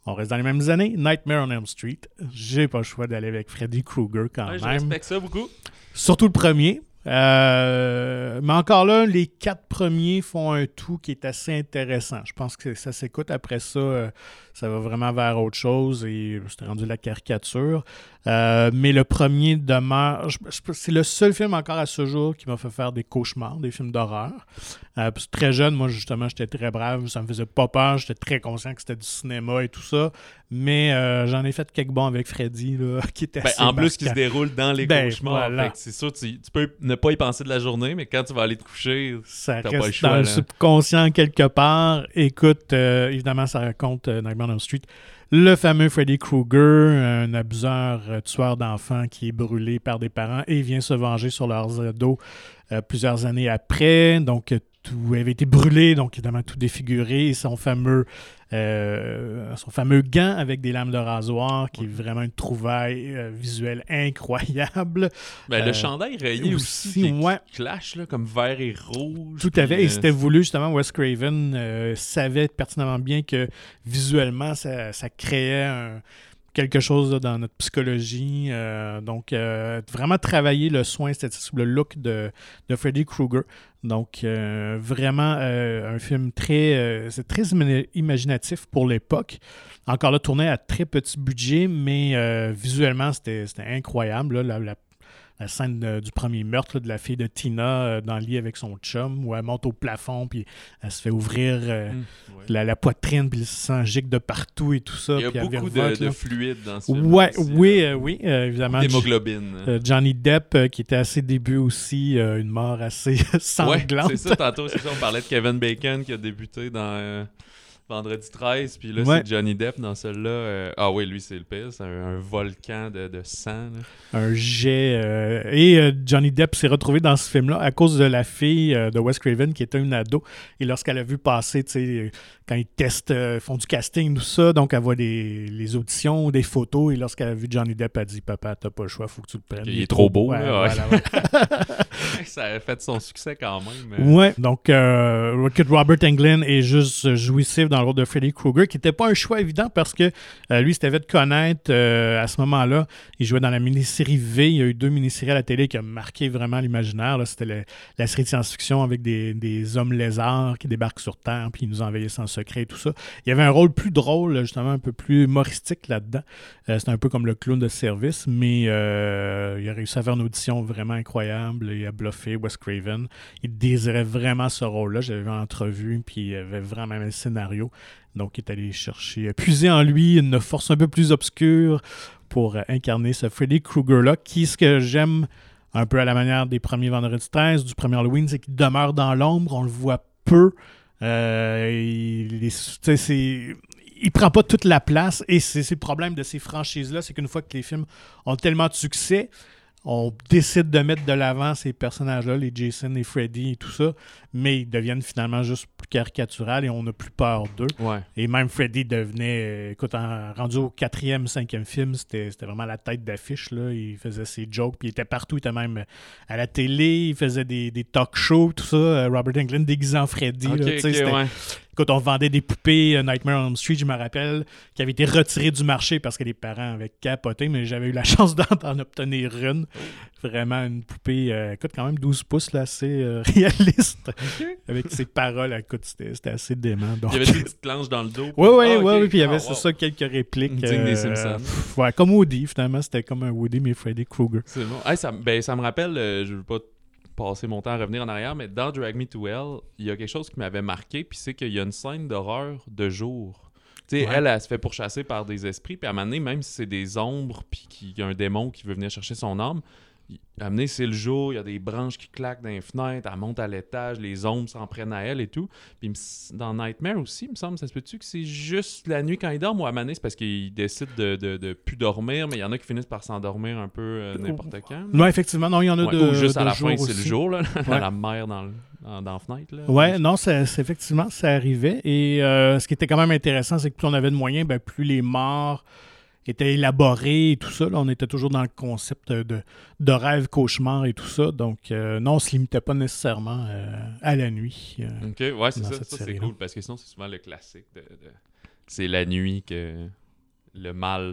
On reste dans les mêmes années. Nightmare on Elm Street. J'ai pas le choix d'aller avec Freddy Krueger quand même. Je respecte ça beaucoup. Surtout le premier. Mais encore là, les 4 premiers font un tout qui est assez intéressant. Je pense que ça s'écoute. Après ça, ça va vraiment vers autre chose et c'est rendu la caricature. Mais le premier demeure... c'est le seul film encore à ce jour qui m'a fait faire des cauchemars, des films d'horreur. Très jeune, moi, justement, j'étais très brave. Ça me faisait pas peur. J'étais très conscient que c'était du cinéma et tout ça. Mais j'en ai fait quelques bons avec Freddy, là, qui était assez en plus, qui se déroule dans les cauchemars. Voilà. Fait que c'est sûr, tu peux ne pas y penser de la journée, mais quand tu vas aller te coucher, ça t'as reste pas le choix, dans le subconscient quelque part. Écoute, évidemment, ça raconte Nightmare on Elm Street. Le fameux Freddy Krueger, un abuseur tueur d'enfants qui est brûlé par des parents et vient se venger sur leurs ados plusieurs années après. Donc, tout avait été brûlé, donc évidemment tout défiguré. Et son fameux gant avec des lames de rasoir qui est vraiment une trouvaille visuelle incroyable. Le chandail rayé aussi qui clash là, comme vert et rouge. Tout à fait. Et c'était voulu justement. Wes Craven savait pertinemment bien que visuellement ça créait quelque chose là, dans notre psychologie. Donc, vraiment travailler le soin esthétique, le look de Freddy Krueger. Donc, vraiment un film très imaginatif pour l'époque. Encore là, tourné à très petit budget, mais visuellement, c'était incroyable. Là, la scène du premier meurtre là, de la fille de Tina dans le lit avec son chum, où elle monte au plafond, puis elle se fait ouvrir la poitrine, puis le sang gicle de partout et tout ça. Il y a beaucoup de fluide dans ce film. Oui, évidemment. D'hémoglobine. Johnny Depp, qui était assez début aussi, une mort assez sanglante. Oui, c'est ça, tantôt, on parlait de Kevin Bacon qui a débuté dans... Vendredi 13, puis là, c'est Johnny Depp dans celle-là. Ah oui, lui, c'est le pire. C'est un volcan de sang. Là. Un jet. Et Johnny Depp s'est retrouvé dans ce film-là à cause de la fille de Wes Craven qui était une ado. Et lorsqu'elle a vu passer, tu sais, quand ils testent, font du casting, tout ça, donc elle voit les auditions, des photos. Et lorsqu'elle a vu Johnny Depp, elle a dit « Papa, t'as pas le choix, faut que tu le prennes. » Il est trop beau. Ouais, là, ouais. Ça a fait son succès quand même. Oui, donc Robert Englund est juste jouissif dans le rôle de Freddy Krueger, qui n'était pas un choix évident parce que lui, c'était fait de connaître à ce moment-là. Il jouait dans la mini-série V. Il y a eu 2 mini-séries à la télé qui ont marqué vraiment l'imaginaire. Là. C'était la série de science-fiction avec des hommes lézards qui débarquent sur Terre puis ils nous envahissent en secret et tout ça. Il y avait un rôle plus drôle, justement, un peu plus humoristique là-dedans. C'était un peu comme le clown de service, mais il a réussi à faire une audition vraiment incroyable et à bluffer Wes Craven. Il désirait vraiment ce rôle-là. J'avais vu en entrevue puis il avait vraiment aimé le scénario. scénario. Donc, il est allé chercher, puiser en lui une force un peu plus obscure pour incarner ce Freddy Krueger-là, qui, ce que j'aime un peu à la manière des premiers Vendredi 13, du premier Halloween, c'est qu'il demeure dans l'ombre, on le voit peu. Il prend pas toute la place, et c'est le problème de ces franchises-là, c'est qu'une fois que les films ont tellement de succès, on décide de mettre de l'avant ces personnages-là, les Jason, les Freddy et tout ça, mais ils deviennent finalement juste plus caricaturales et on n'a plus peur d'eux. Ouais. Et même Freddy devenait, écoute, rendu au 4e, 5e film, c'était vraiment la tête d'affiche, là. Il faisait ses jokes, puis il était partout, il était même à la télé, il faisait des talk shows, tout ça. Robert Englund déguisé en Freddy. Okay, écoute, on vendait des poupées Nightmare on Elm Street, je me rappelle, qui avaient été retirées du marché parce que les parents avaient capoté, mais j'avais eu la chance d'en obtenir une. Vraiment une poupée, écoute, quand même 12 pouces, là, assez réaliste. Okay. Avec ses paroles, écoute, c'était assez dément. Donc... Il y avait des petites planches dans le dos. Oui, puis il y avait, c'est ça, quelques répliques. Digne des Simpsons. Ouais, comme Woody, finalement, c'était comme un Woody, mais Freddy Krueger. C'est bon. Hey, ça me rappelle, je veux pas passer mon temps à revenir en arrière, mais dans Drag Me to Hell, il y a quelque chose qui m'avait marqué, puis c'est qu'il y a une scène d'horreur de jour. Tu sais, ouais. Elle se fait pourchasser par des esprits, puis à un moment donné, même si c'est des ombres, puis qu'il y a un démon qui veut venir chercher son âme, à un moment donné, c'est le jour, il y a des branches qui claquent dans les fenêtres, elle monte à l'étage, les ombres s'en prennent à elle et tout. Puis dans Nightmare aussi, il me semble, ça se peut-tu que c'est juste la nuit quand ils dorment, ou à un moment donné, c'est parce qu'ils décident de plus dormir, mais il y en a qui finissent par s'endormir un peu n'importe quand. Oui, effectivement, non, il y en a de ou juste à la fin, c'est le jour, là, ouais. La mer dans la fenêtre. Oui, non, c'est effectivement, ça arrivait. Et ce qui était quand même intéressant, c'est que plus on avait de moyens, ben, plus les morts était élaboré et tout ça. Là, on était toujours dans le concept de rêve, cauchemar et tout ça. Donc, non, on ne se limitait pas nécessairement à la nuit. OK, ouais, c'est ça. Ça, c'est cool, parce que sinon, c'est souvent le classique. C'est la nuit que le mal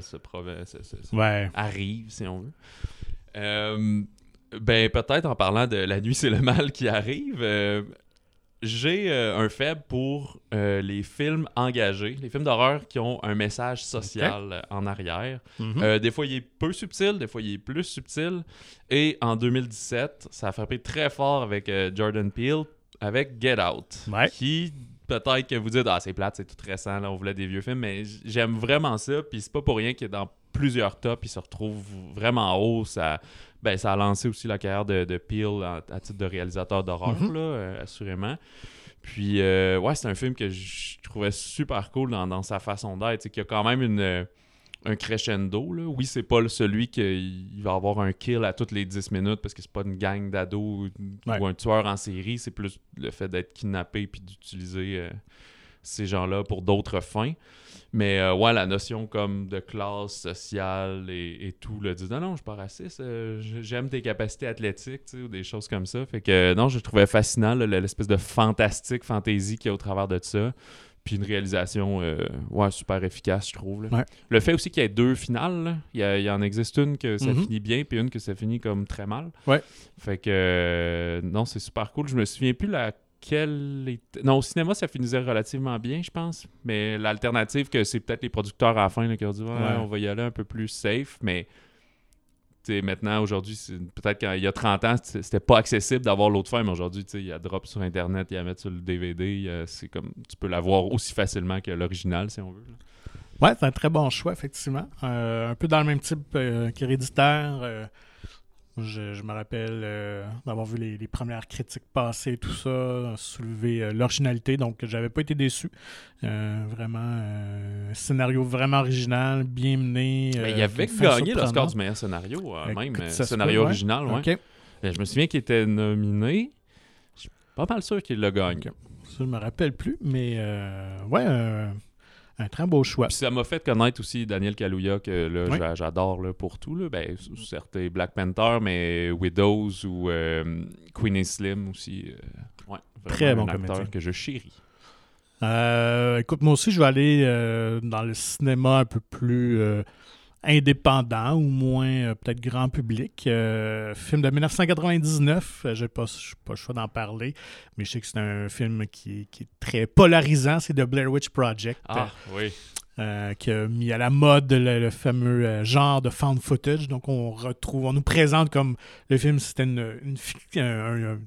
arrive, si on veut. Ben, peut-être en parlant de la nuit, c'est le mal qui arrive... J'ai un faible pour les films engagés, les films d'horreur qui ont un message social en arrière. Mm-hmm. Des fois, il est peu subtil, des fois, il est plus subtil. Et en 2017, ça a frappé très fort avec Jordan Peele, avec Get Out, qui peut-être que vous dites « Ah, c'est plate, c'est tout récent, là, on voulait des vieux films », mais j'aime vraiment ça, puis c'est pas pour rien qu'il est dans plusieurs tops, il se retrouve vraiment en haut, ça a lancé aussi la carrière de Peele à titre de réalisateur d'horreur, là, assurément. Puis, c'est un film que je trouvais super cool dans sa façon d'être. Il y a quand même un crescendo, là. Oui, c'est pas celui qui va avoir un kill à toutes les 10 minutes parce que c'est pas une gang d'ados ou un tueur en série. C'est plus le fait d'être kidnappé puis d'utiliser ces gens-là pour d'autres fins. Mais la notion comme de classe sociale et tout, là, dit non, je suis pas raciste, j'aime tes capacités athlétiques, tu sais, ou des choses comme ça. Fait que non, je trouvais fascinant là, l'espèce de fantaisie qu'il y a au travers de ça. Puis une réalisation super efficace, je trouve. Là. Ouais. Le fait aussi qu'il y ait deux finales, là. Il en existe une que ça finit bien, puis une que ça finit comme très mal. Ouais. Fait que non, c'est super cool. Je me souviens plus Non, au cinéma, ça finissait relativement bien, je pense. Mais l'alternative, que c'est peut-être les producteurs à la fin là, qui ont dit on va y aller un peu plus safe. Mais maintenant, aujourd'hui, peut-être qu'il y a 30 ans, c'était pas accessible d'avoir l'autre fin. Mais aujourd'hui, il y a drop sur Internet, il y a mettre sur le DVD. C'est comme tu peux l'avoir aussi facilement que l'original, si on veut. Là. Ouais, c'est un très bon choix, effectivement. Un peu dans le même type qu'héréditaire. Je me rappelle d'avoir vu les premières critiques passer, tout ça, soulever l'originalité, donc j'avais pas été déçu. Vraiment, scénario vraiment original, bien mené. Mais il avait gagné le score du meilleur scénario, même scénario original. Ouais. Okay. Je me souviens qu'il était nominé. Je suis pas mal sûr qu'il l'a gagné. Ça, je me rappelle plus, mais un très beau choix. Puis ça m'a fait connaître aussi Daniel Kaluuya, que là, j'adore là, pour tout. Là. Ben, certes, Black Panther, mais Widows ou Queenie Slim aussi. Très bon acteur comédien que je chéris. Écoute, moi aussi, je vais aller dans le cinéma un peu plus indépendant ou moins peut-être grand public. Film de 1999, je n'ai pas le choix d'en parler, mais je sais que c'est un film qui est très polarisant, c'est The Blair Witch Project. Ah oui. Qui a mis à la mode le fameux genre de found footage. Donc on nous présente comme le film, c'était une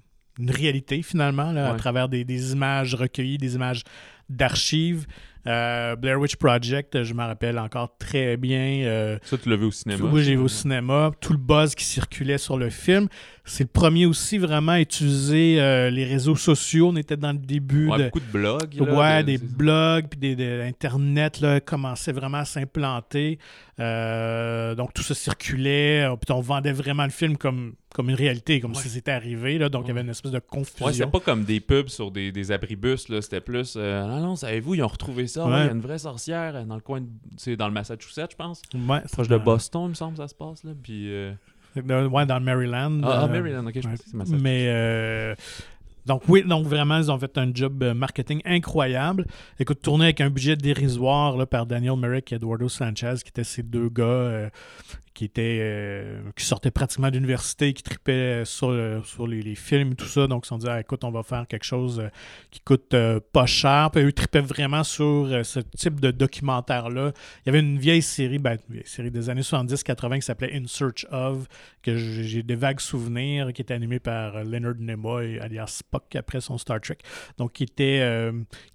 réalité finalement, là, à travers des images recueillies, des images d'archives. Blair Witch Project, je m'en rappelle encore très bien. Ça, tu l'as vu au cinéma? Oui, j'ai vu au cinéma. Tout le buzz qui circulait sur le film. C'est le premier aussi vraiment à utiliser les réseaux sociaux. On était dans le début. Ouais, beaucoup de blogs. Là, ouais, des blogs, puis l'Internet là, commençait vraiment à s'implanter. Donc, tout ça circulait. Puis on vendait vraiment le film comme une réalité, comme si c'était arrivé. Là, donc, il y avait une espèce de confusion. Ouais, c'était pas comme des pubs sur des abribus. Là, c'était plus... non, savez-vous, ils ont retrouvé ça. Il y a une vraie sorcière dans le coin... C'est dans le Massachusetts, je pense. Ouais, proche de Boston, il me semble, ça se passe. Là, puis... Ouais, dans le Maryland. Ah, Maryland, OK, je pense que c'est Massachusetts. Mais... Donc vraiment, ils ont fait un job marketing incroyable. Écoute, tourné avec un budget dérisoire là, par Daniel Merrick et Eduardo Sanchez, qui étaient ces deux gars qui sortaient pratiquement d'université, qui tripaient sur les films et tout ça. Donc, ils se sont dit, écoute, on va faire quelque chose qui coûte pas cher. Puis, eux tripaient vraiment sur ce type de documentaire-là. Il y avait une vieille série des années 70-80 qui s'appelait In Search Of, que j'ai des vagues souvenirs, qui était animée par Leonard Nimoy, alias Spock, après son Star Trek. Donc, qui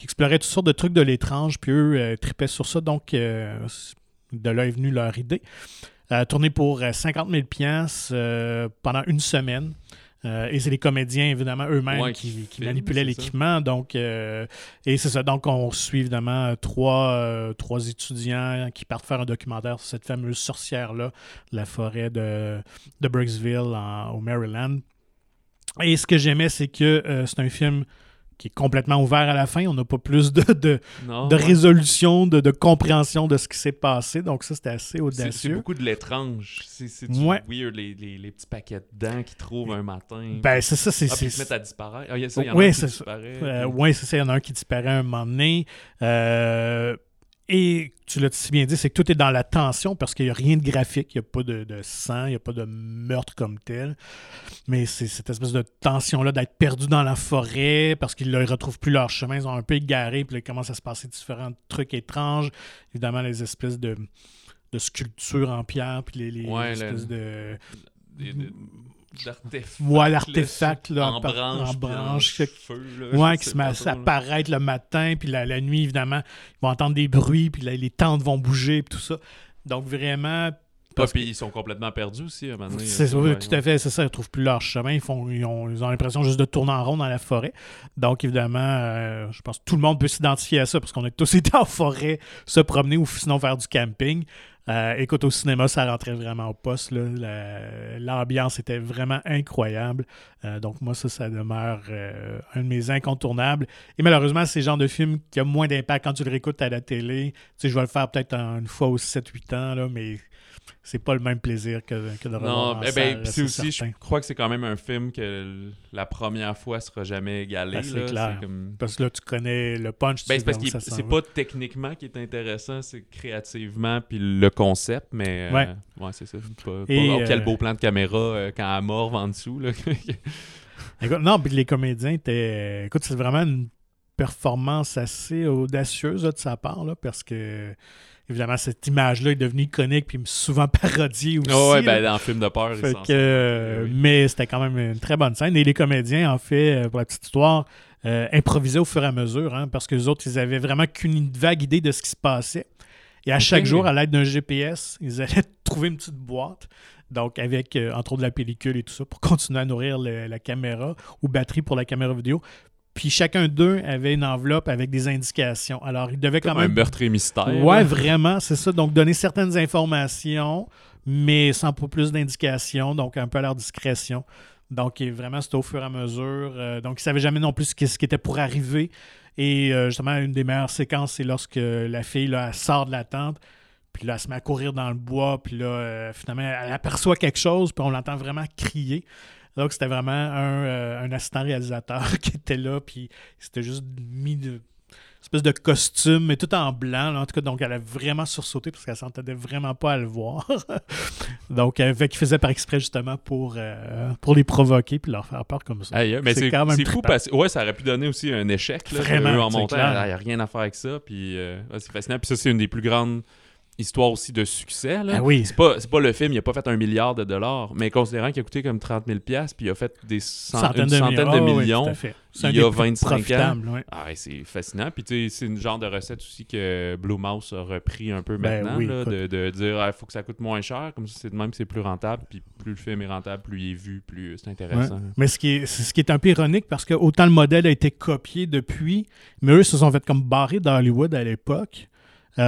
explorait toutes sortes de trucs de l'étrange, puis eux tripaient sur ça. Donc, de là est venue leur idée. Tourné pour 50 000 piastres pendant une semaine. Et c'est les comédiens, évidemment, eux-mêmes qui manipulaient l'équipement. Ça. Donc, et c'est ça. Donc, on suit, évidemment, trois étudiants qui partent faire un documentaire sur cette fameuse sorcière-là de la forêt de Brooksville au Maryland. Et ce que j'aimais, c'est que c'est un film qui est complètement ouvert à la fin. On n'a pas plus de résolution, de compréhension de ce qui s'est passé. Donc ça, c'était assez audacieux. C'est beaucoup de l'étrange. C'est du weird, les petits paquets de dents qu'ils trouvent un matin. Ben c'est ça. Puis ils se mettent à disparaître. Ah, il y en a un qui disparaît. Il y en a un qui disparaît un moment donné. Et tu l'as si bien dit, c'est que tout est dans la tension parce qu'il n'y a rien de graphique, il n'y a pas de sang, il n'y a pas de meurtre comme tel. Mais c'est cette espèce de tension-là d'être perdu dans la forêt parce qu'ils ne retrouvent plus leur chemin, ils sont un peu égarés, puis là, il commence à se passer différents trucs étranges. Évidemment, les espèces de sculptures en pierre, puis d'artefacts. Ouais, l'artefact là, en branche feu, là, qui se met à apparaître le matin, puis la nuit, évidemment, ils vont entendre des bruits, puis les tentes vont bouger, puis tout ça. Donc, vraiment... Puis ils sont complètement perdus aussi, à un moment donné. C'est ça, tout à fait, c'est ça, ils ne trouvent plus leur chemin, ils ont l'impression juste de tourner en rond dans la forêt. Donc, évidemment, je pense que tout le monde peut s'identifier à ça, parce qu'on a tous été en forêt, se promener, ou sinon faire du camping. Écoute, au cinéma, ça rentrait vraiment au poste. Là. L'ambiance était vraiment incroyable. Donc, moi, ça demeure un de mes incontournables. Et malheureusement, c'est le genre de film qui a moins d'impact quand tu le réécoutes à la télé. Tu sais, je vais le faire peut-être une fois aux 7-8 ans, là, mais c'est pas le même plaisir que de revoir en salle, là, c'est aussi, certain. Je crois que c'est quand même un film que la première fois sera jamais égalé. Ben, c'est clair. C'est comme... Parce que là, tu connais le punch. Ben, c'est pas techniquement qui est intéressant, c'est créativement, puis le concept, mais ouais, c'est ça. Quel beau plan de caméra quand elle mord en dessous. Là. Écoute, non, puis les comédiens étaient... Écoute, c'est vraiment une performance assez audacieuse là, de sa part, là, parce que... Évidemment, cette image-là est devenue iconique puis souvent parodiée aussi. Oh oui, dans le film de peur. Mais c'était quand même une très bonne scène. Et les comédiens, en fait, pour la petite histoire, improvisaient au fur et à mesure parce que les autres, ils avaient vraiment qu'une vague idée de ce qui se passait. Et à chaque jour, à l'aide d'un GPS, ils allaient trouver une petite boîte. Donc, avec, entre autres, de la pellicule et tout ça pour continuer à nourrir la caméra ou batterie pour la caméra vidéo. Puis chacun d'eux avait une enveloppe avec des indications. Alors, il devait quand même... un meurtre et mystère. Ouais, vraiment, c'est ça. Donc, donner certaines informations, mais sans pas plus d'indications, donc un peu à leur discrétion. Donc, vraiment, c'était au fur et à mesure. Donc, ils ne savaient jamais non plus ce qui était pour arriver. Et justement, une des meilleures séquences, c'est lorsque la fille là, sort de la tente. Puis là, elle se met à courir dans le bois. Puis là, finalement, elle aperçoit quelque chose. Puis on l'entend vraiment crier. Donc, c'était vraiment un assistant réalisateur qui était là, puis c'était juste mis une espèce de costume, mais tout en blanc. Là, en tout cas, donc, elle a vraiment sursauté parce qu'elle ne s'entendait vraiment pas à le voir. Donc, il faisait par exprès, justement, pour les provoquer puis leur faire peur comme ça. Aye, mais c'est quand même fou parce que ça aurait pu donner aussi un échec. Là, vraiment, en montant, il n'y a rien à faire avec ça. Puis, c'est fascinant. Puis ça, c'est une des plus grandes... histoire aussi de succès. Là. Ah oui. C'est pas le film, il n'a pas fait $1 milliard, mais considérant qu'il a coûté comme 30 000 $, puis il a fait une centaine de millions, oui, tout à fait. Il y a 25 ans. Oui. Ah, c'est fascinant. Puis tu sais, c'est une genre de recette aussi que Blumhouse a repris un peu maintenant, oui, là, de dire « il faut que ça coûte moins cher », comme c'est de même, c'est plus rentable, puis plus le film est rentable, plus il est vu, plus c'est intéressant. Ouais. Mais ce qui est un peu ironique, parce que autant le modèle a été copié depuis, mais eux se sont fait comme barrer dans Hollywood à l'époque.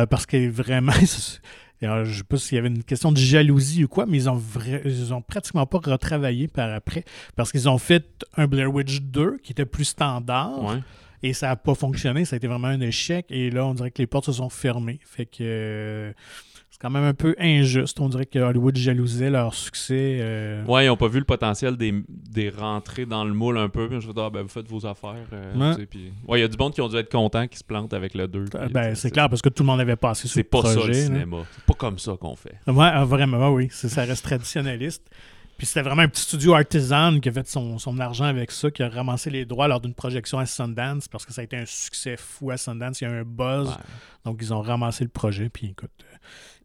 Parce que vraiment, je ne sais pas s'il y avait une question de jalousie ou quoi, mais ils ont pratiquement pas retravaillé par après. Parce qu'ils ont fait un Blair Witch 2 qui était plus standard, ouais. Et ça n'a pas fonctionné. Ça a été vraiment un échec. Et là, on dirait que les portes se sont fermées. Fait que c'est quand même un peu injuste. On dirait que Hollywood jalousait leur succès. Ouais, ils n'ont pas vu le potentiel des rentrées dans le moule un peu. Je veux dire, vous faites vos affaires. Tu sais, puis... Ouais, il y a du monde qui ont dû être contents, qui se plantent avec le 2. C'est clair, parce que tout le monde avait passé sur le projet. C'est pas ça le cinéma. C'est pas comme ça qu'on fait. Ouais, vraiment, oui. Ça reste traditionnaliste. Puis c'était vraiment un petit studio artisan qui a fait son argent avec ça, qui a ramassé les droits lors d'une projection à Sundance, parce que ça a été un succès fou à Sundance, il y a eu un buzz. Ouais. Donc ils ont ramassé le projet, puis écoute,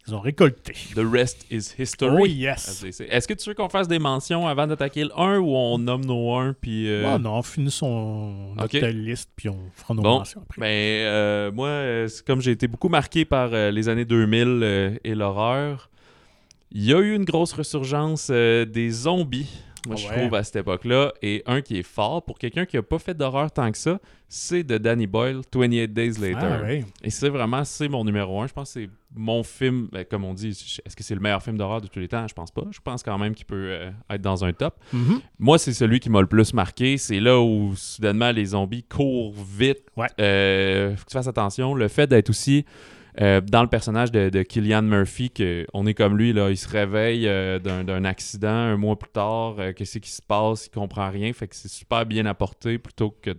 ils ont récolté. The rest is history. Oh yes! Est-ce que tu veux qu'on fasse des mentions avant d'attaquer le 1, ou on nomme nos 1, puis... Non, on finit notre liste, puis on fera nos mentions après. Moi, comme j'ai été beaucoup marqué par les années 2000 et l'horreur, il y a eu une grosse resurgence des zombies, je trouve, à cette époque-là. Et un qui est fort, pour quelqu'un qui n'a pas fait d'horreur tant que ça, c'est de Danny Boyle, 28 Days Later. Ah, ouais. Et c'est mon numéro 1. Je pense que c'est mon film, comme on dit, est-ce que c'est le meilleur film d'horreur de tous les temps? Je pense pas. Je pense quand même qu'il peut être dans un top. Mm-hmm. Moi, c'est celui qui m'a le plus marqué. C'est là où, soudainement, les zombies courent vite. Ouais. Faut que tu fasses attention. Le fait d'être aussi... dans le personnage de Cillian Murphy, on est comme lui, là, il se réveille d'un accident un mois plus tard, qu'est-ce qui se passe, il comprend rien, fait que c'est super bien apporté, plutôt que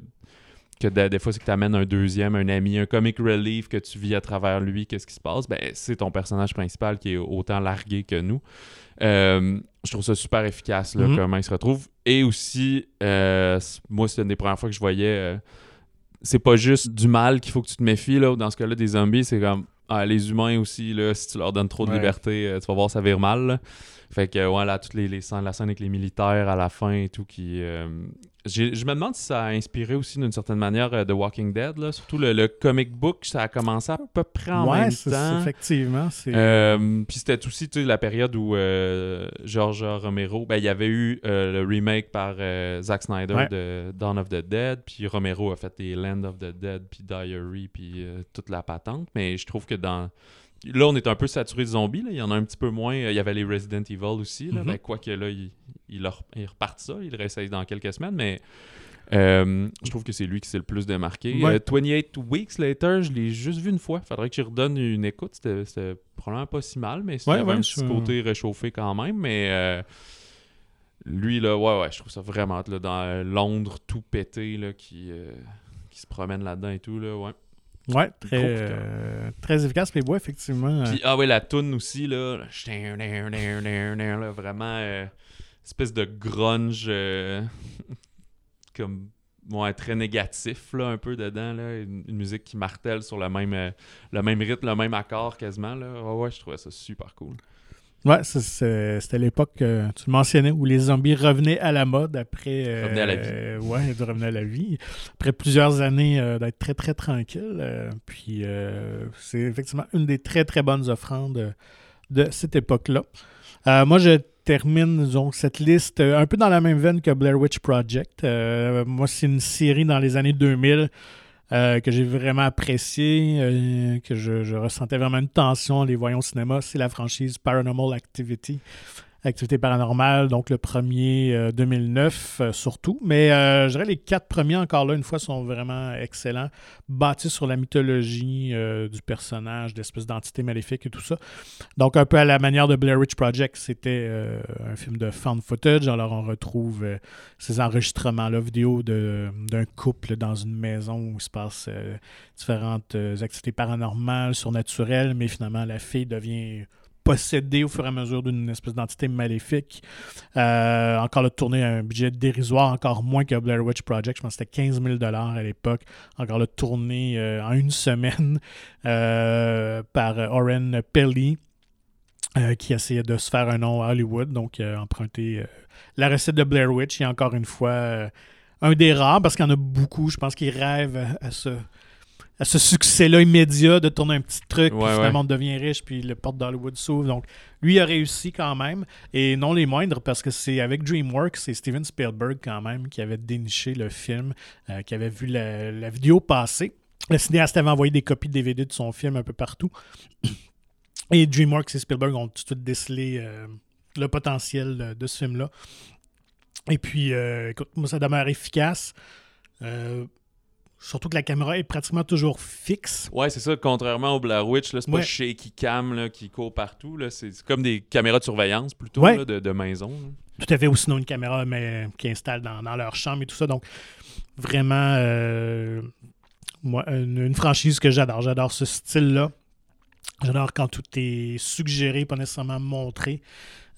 des fois c'est que tu amènes un deuxième, un ami, un comic relief que tu vis à travers lui, qu'est-ce qui se passe, c'est ton personnage principal qui est autant largué que nous. Je trouve ça super efficace, là, comment il se retrouve. Et aussi, moi c'est une des premières fois que je voyais... c'est pas juste du mal qu'il faut que tu te méfies, là. Dans ce cas-là, des zombies, c'est comme... Ah, les humains aussi, là, si tu leur donnes trop de liberté, tu vas voir ça vire mal. Là. Fait que, ouais, là, la scène avec les militaires à la fin et tout, qui... je me demande si ça a inspiré aussi, d'une certaine manière, The Walking Dead, là. Surtout le comic book, ça a commencé à peu près en même temps. Effectivement. Puis c'était aussi, tu sais, la période où George Romero... il y avait eu le remake par Zack Snyder de Dawn of the Dead, puis Romero a fait les Land of the Dead, puis Diary, puis toute la patente, mais je trouve que là, on est un peu saturé de zombies. Là. Il y en a un petit peu moins. Il y avait les Resident Evil aussi. Là. Quoique là, ils repartent ça. Ils réessayent dans quelques semaines. Mais je trouve que c'est lui qui s'est le plus démarqué. Ouais. 28 Weeks Later, je l'ai juste vu une fois. Faudrait que je redonne une écoute. C'était probablement pas si mal, mais c'était un petit côté réchauffé quand même. Mais... lui, là, je trouve ça vraiment... Là, dans Londres, tout pété, là, qui se promène là-dedans et tout, là, ouais. Ouais, très efficace les bois, effectivement. Puis, la toune aussi, là. Là vraiment, espèce de grunge, comme, très négatif, là, un peu dedans, là. Une musique qui martèle sur le même rythme, le même accord quasiment, là. Ouais, je trouvais ça super cool. Ouais, c'était l'époque que tu mentionnais où les zombies revenaient à la mode après... revenaient à la vie. Revenaient à la vie. Après plusieurs années d'être très, très tranquille. C'est effectivement une des très, très bonnes offrandes de cette époque-là. Moi, je termine donc cette liste un peu dans la même veine que Blair Witch Project. Moi, c'est une série dans les années 2000 que j'ai vraiment apprécié, que je ressentais vraiment une tension en les voyant au cinéma, c'est la franchise Paranormal Activity, Activité Paranormale, donc le premier 2009 surtout. Mais je dirais les 4 premiers, encore là, une fois, sont vraiment excellents, bâtis sur la mythologie du personnage, d'espèces d'entités maléfiques et tout ça. Donc un peu à la manière de Blair Witch Project, c'était un film de found footage. Alors on retrouve ces enregistrements-là, vidéo d'un couple dans une maison où il se passe différentes activités paranormales, surnaturelles, mais finalement la fille devient... possédé au fur et à mesure d'une espèce d'entité maléfique. Encore là, tourné à un budget dérisoire, encore moins que Blair Witch Project. Je pense que c'était 15 000 $ à l'époque. Encore là, tourné en une semaine par Oren Peli, qui essayait de se faire un nom à Hollywood. Donc, emprunter la recette de Blair Witch. Et encore une fois, un des rares, parce qu'il y en a beaucoup, je pense, qui rêvent à ce succès-là immédiat de tourner un petit truc, puis finalement on devient riche, puis le porte d'Hollywood s'ouvre. Donc, lui, il a réussi quand même, et non les moindres, parce que c'est avec DreamWorks, c'est Steven Spielberg quand même qui avait déniché le film, qui avait vu la vidéo passer. Le cinéaste avait envoyé des copies de DVD de son film un peu partout. Et DreamWorks et Spielberg ont tout de suite décelé le potentiel de ce film-là. Et puis, écoute, moi, ça demeure efficace. Surtout que la caméra est pratiquement toujours fixe. Ouais, c'est ça. Contrairement au Blair Witch, là, c'est pas shaky cam là, qui court partout. Là. C'est comme des caméras de surveillance plutôt là, de maison. Là. Tout à fait. Ou sinon une caméra qui installe dans leur chambre et tout ça. Donc, vraiment, moi, une franchise que j'adore. J'adore ce style-là. J'adore quand tout est suggéré, pas nécessairement montré.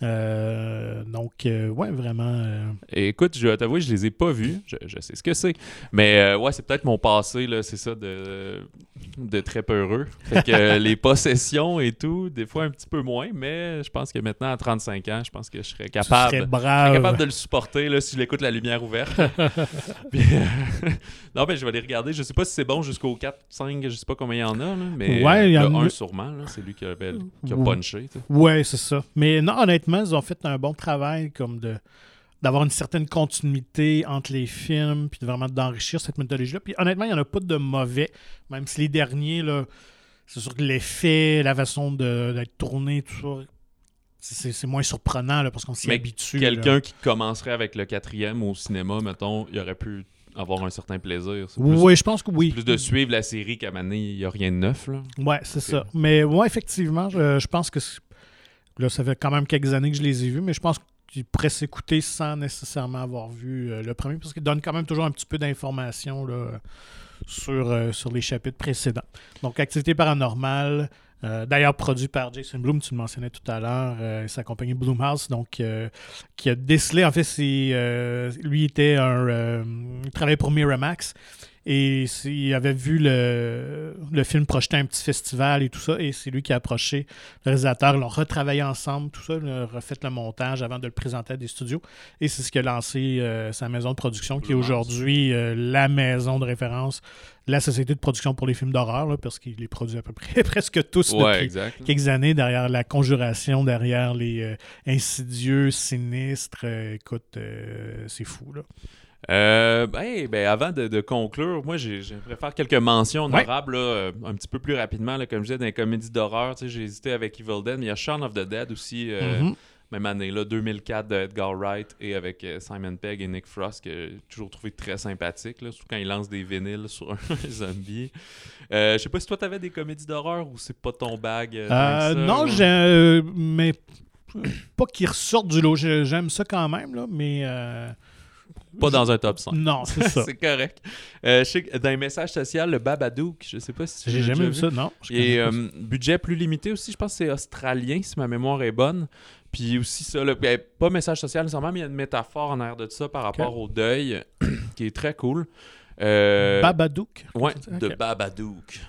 Ouais, vraiment. Écoute, je vais t'avouer, je les ai pas vus. Je sais ce que c'est. Mais ouais, c'est peut-être mon passé, là, c'est ça, de très peureux. Fait que les possessions et tout, des fois un petit peu moins, mais je pense que maintenant, à 35 ans, je pense que je serais capable. Tu serais brave. Je serais capable de le supporter, là, si je l'écoute la lumière ouverte. Puis, non, mais je vais les regarder. Je sais pas si c'est bon jusqu'au 4, 5, je sais pas combien il y en a, là, mais ouais, il y en a un sûrement, là, c'est lui qui a punché. T'sais. Ouais, c'est ça. Mais non, honnêtement, ils ont fait un bon travail comme d'avoir une certaine continuité entre les films, puis de vraiment d'enrichir cette mythologie-là. Puis honnêtement, il n'y en a pas de mauvais, même si les derniers, là, c'est sûr que l'effet, la façon d'être tourné, tout ça, c'est moins surprenant là, parce qu'on s'y habitue. Quelqu'un qui commencerait avec le 4e au cinéma, mettons, il aurait pu avoir un certain plaisir. Oui, je pense que oui. Plus de suivre la série qu'à Mané, il n'y a rien de neuf. Là. Ouais, c'est ça. Mais ouais, effectivement, je pense que là, ça fait quand même quelques années que je les ai vus, mais je pense qu'ils pourraient s'écouter sans nécessairement avoir vu le premier, parce qu'ils donnent quand même toujours un petit peu d'informations là, sur les chapitres précédents. Donc, Activité paranormale, d'ailleurs produit par Jason Blum, tu le mentionnais tout à l'heure, et sa compagnie Blumhouse, donc, qui a décelé, en fait, lui était il travaillait pour Miramax, et il avait vu le film projeté à un petit festival et tout ça, et c'est lui qui a approché le réalisateur. Ils l'ont retravaillé ensemble, tout ça, ils ont refait le montage avant de le présenter à des studios. Et c'est ce qui a lancé sa maison de production, qui est aujourd'hui la maison de référence, la société de production pour les films d'horreur, là, parce qu'il les produit à peu près presque tous depuis quelques années, derrière La Conjuration, derrière les Insidieux, Sinistres. Écoute, c'est fou, là. Avant de conclure, moi j'aimerais faire quelques mentions honorables là, un petit peu plus rapidement là, comme je disais, dans les comédies d'horreur, tu sais, j'ai hésité avec Evil Dead, mais il y a Shaun of the Dead aussi, même année là, 2004 de Edgar Wright, et avec Simon Pegg et Nick Frost, que j'ai toujours trouvé très sympathique là, surtout quand ils lancent des vinyles sur un zombie. Je sais pas si toi t'avais des comédies d'horreur ou c'est pas ton bag. Mais pas qu'ils ressortent du lot, j'aime ça quand même là, mais pas dans un top 5. Non, c'est ça. C'est correct. Je sais que dans les messages sociaux, le Babadook, je sais pas si j'ai jamais vu ça, non. Et budget plus limité aussi, je pense que c'est australien, si ma mémoire est bonne. Puis aussi ça, pas message social nécessairement, mais il y a une métaphore en arrière de ça par rapport au deuil, qui est très cool. Babadook? Oui, de Babadook.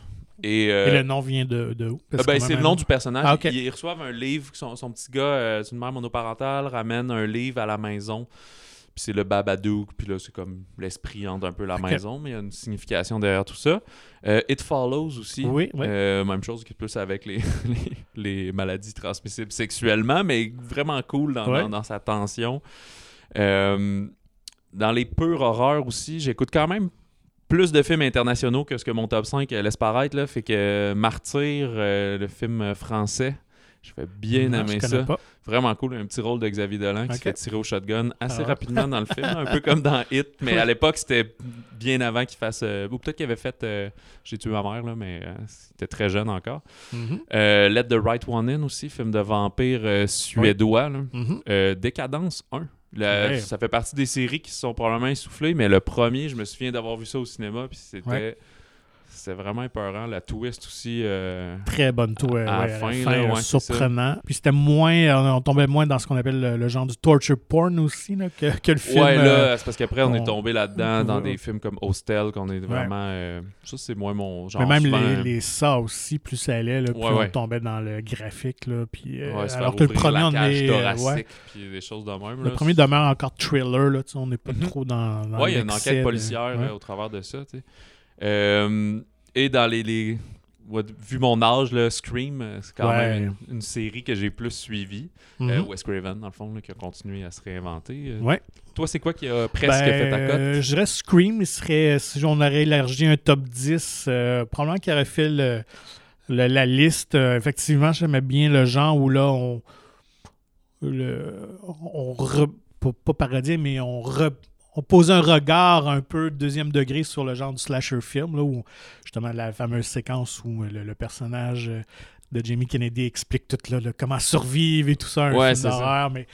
Et le nom vient de où? C'est le nom du personnage. Ah, okay. Ils reçoivent un livre, son petit gars, d'une mère monoparentale, ramène un livre à la maison. Puis c'est le Babadook, puis là, c'est comme l'esprit entre un peu la maison, mais il y a une signification derrière tout ça. It Follows aussi. Oui. Même chose que plus avec les maladies transmissibles sexuellement, mais vraiment cool dans sa tension. Dans les pures horreurs aussi, j'écoute quand même plus de films internationaux que ce que mon top 5 laisse paraître. Là, fait que Martyr, le film français, je vais bien aimer ça. Pas. Vraiment cool, un petit rôle de Xavier Dolan qui se fait tirer au shotgun assez rapidement dans le film, un peu comme dans Hit, mais à l'époque, c'était bien avant qu'il fasse... ou peut-être qu'il avait fait J'ai tué ma mère, là, mais c'était très jeune encore. Let the Right One In aussi, film de vampire suédois. Là. Décadence 1. Ça fait partie des séries qui se sont probablement essoufflées, mais le premier, je me souviens d'avoir vu ça au cinéma, puis c'était... C'est vraiment épeurant. La twist aussi... Très bonne twist. À la fin, surprenant. Puis c'était moins... On tombait moins dans ce qu'on appelle le genre du torture porn aussi, là, que le film. Ouais, là, c'est parce qu'après, on est tombé là-dedans dans des films comme Hostel, qu'on est vraiment... ça, c'est moins mon genre. Mais même les ça aussi, plus ça allait, là, plus on tombait dans le graphique. Là, puis, alors que le premier, on est... thoracique, puis des choses de même. Le premier demeure encore thriller. Là, on n'est pas trop dans... Oui, il y a une enquête policière au travers de ça, tu sais. Et dans les vu mon âge, le Scream, c'est quand même une série que j'ai plus suivie. Wes Craven, dans le fond, là, qui a continué à se réinventer. Toi, c'est quoi qui a presque fait ta cote? Je dirais Scream, il serait, si on aurait élargi un top 10, probablement qu'il aurait fait la liste. Effectivement, j'aimais bien le genre où là, pas parodie, mais on posait un regard un peu deuxième degré sur le genre du slasher film, là, où justement la fameuse séquence où le personnage de Jamie Kennedy explique tout là, comment survivre et tout ça, film d'horreur. Mais,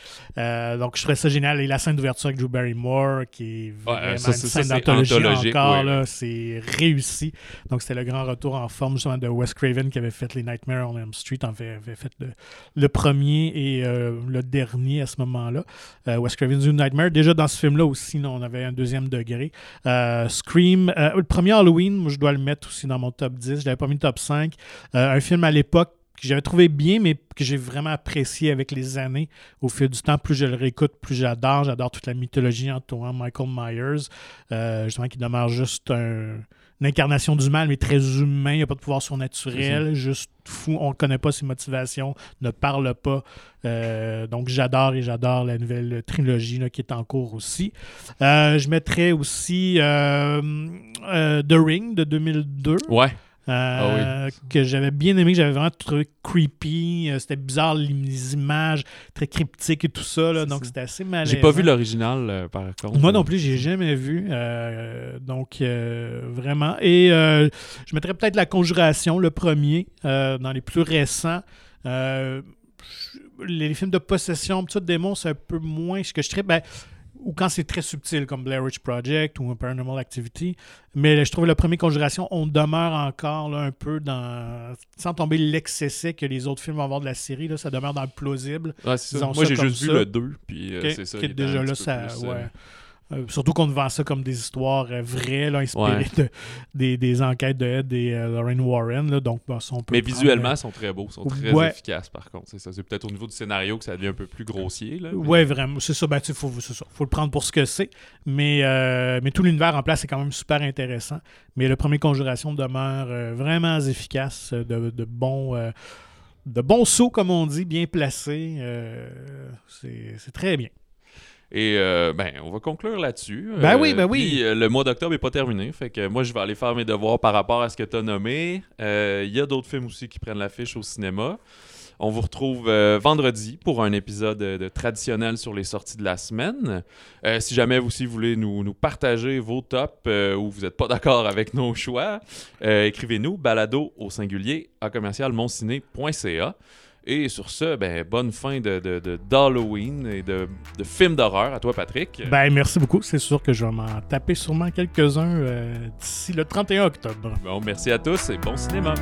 donc je trouvais ça génial. Et la scène d'ouverture avec Drew Barrymore, qui est vraiment une scène d'anthologie encore, là, c'est réussi. Donc c'était le grand retour en forme justement de Wes Craven, qui avait fait les Nightmare on Elm Street, avait fait le premier et le dernier à ce moment-là. Wes Craven's Nightmare, déjà dans ce film-là aussi, là, on avait un deuxième degré. Scream, le premier Halloween, moi, je dois le mettre aussi dans mon top 10. Je l'avais pas mis top 5. Un film à l'époque que j'avais trouvé bien, mais que j'ai vraiment apprécié avec les années. Au fil du temps, plus je le réécoute, plus j'adore. J'adore toute la mythologie entourant Michael Myers, justement, qui demeure juste une incarnation du mal, mais très humain. Il n'y a pas de pouvoir surnaturel, juste fou. On ne connaît pas ses motivations, ne parle pas. Donc, j'adore la nouvelle trilogie là, qui est en cours aussi. Je mettrais aussi The Ring de 2002. Ouais. Que j'avais bien aimé, que j'avais vraiment trouvé creepy, c'était bizarre les images, très cryptiques et tout ça, là, donc c'était assez malaisant. J'ai pas vu l'original par contre. Moi non plus, j'ai jamais vu, donc vraiment. Et je mettrais peut-être La Conjuration, le premier, dans les plus récents. Les films de possession, tout ça, de démons, c'est un peu moins ce que je traite. Ou quand c'est très subtil, comme Blair Witch Project ou Paranormal Activity. Mais je trouve le premier Conjuration, on demeure encore là, un peu dans... Sans tomber l'excès que les autres films vont avoir de la série, là, ça demeure dans le plausible. Ouais, c'est ça. Moi, j'ai juste vu le 2, puis c'est ça. Qui est déjà là, ça... surtout qu'on vend ça comme des histoires vraies, là, inspirées des enquêtes de Ed et Lorraine Warren. Là, donc, bah, ça, on peut mais visuellement, ils sont très beaux, sont très efficaces par contre. C'est ça. C'est peut-être au niveau du scénario que ça devient un peu plus grossier. Mais... Oui, vraiment. C'est ça. Ben, il faut le prendre pour ce que c'est. Mais tout l'univers en place est quand même super intéressant. Mais le premier Conjuration demeure vraiment efficace, de bons sauts, comme on dit, bien placés. C'est très bien. Et on va conclure là-dessus. Ben oui. Puis, le mois d'octobre n'est pas terminé. Fait que moi, je vais aller faire mes devoirs par rapport à ce que tu as nommé. Il y a d'autres films aussi qui prennent l'affiche au cinéma. On vous retrouve vendredi pour un épisode traditionnel sur les sorties de la semaine. Si jamais vous aussi voulez nous partager vos tops ou vous n'êtes pas d'accord avec nos choix, écrivez-nous balado@monciné.ca. Et sur ce, bonne fin d'Halloween et de films d'horreur à toi, Patrick. Merci beaucoup. C'est sûr que je vais m'en taper sûrement quelques-uns d'ici le 31 octobre. Bon, merci à tous et bon cinéma.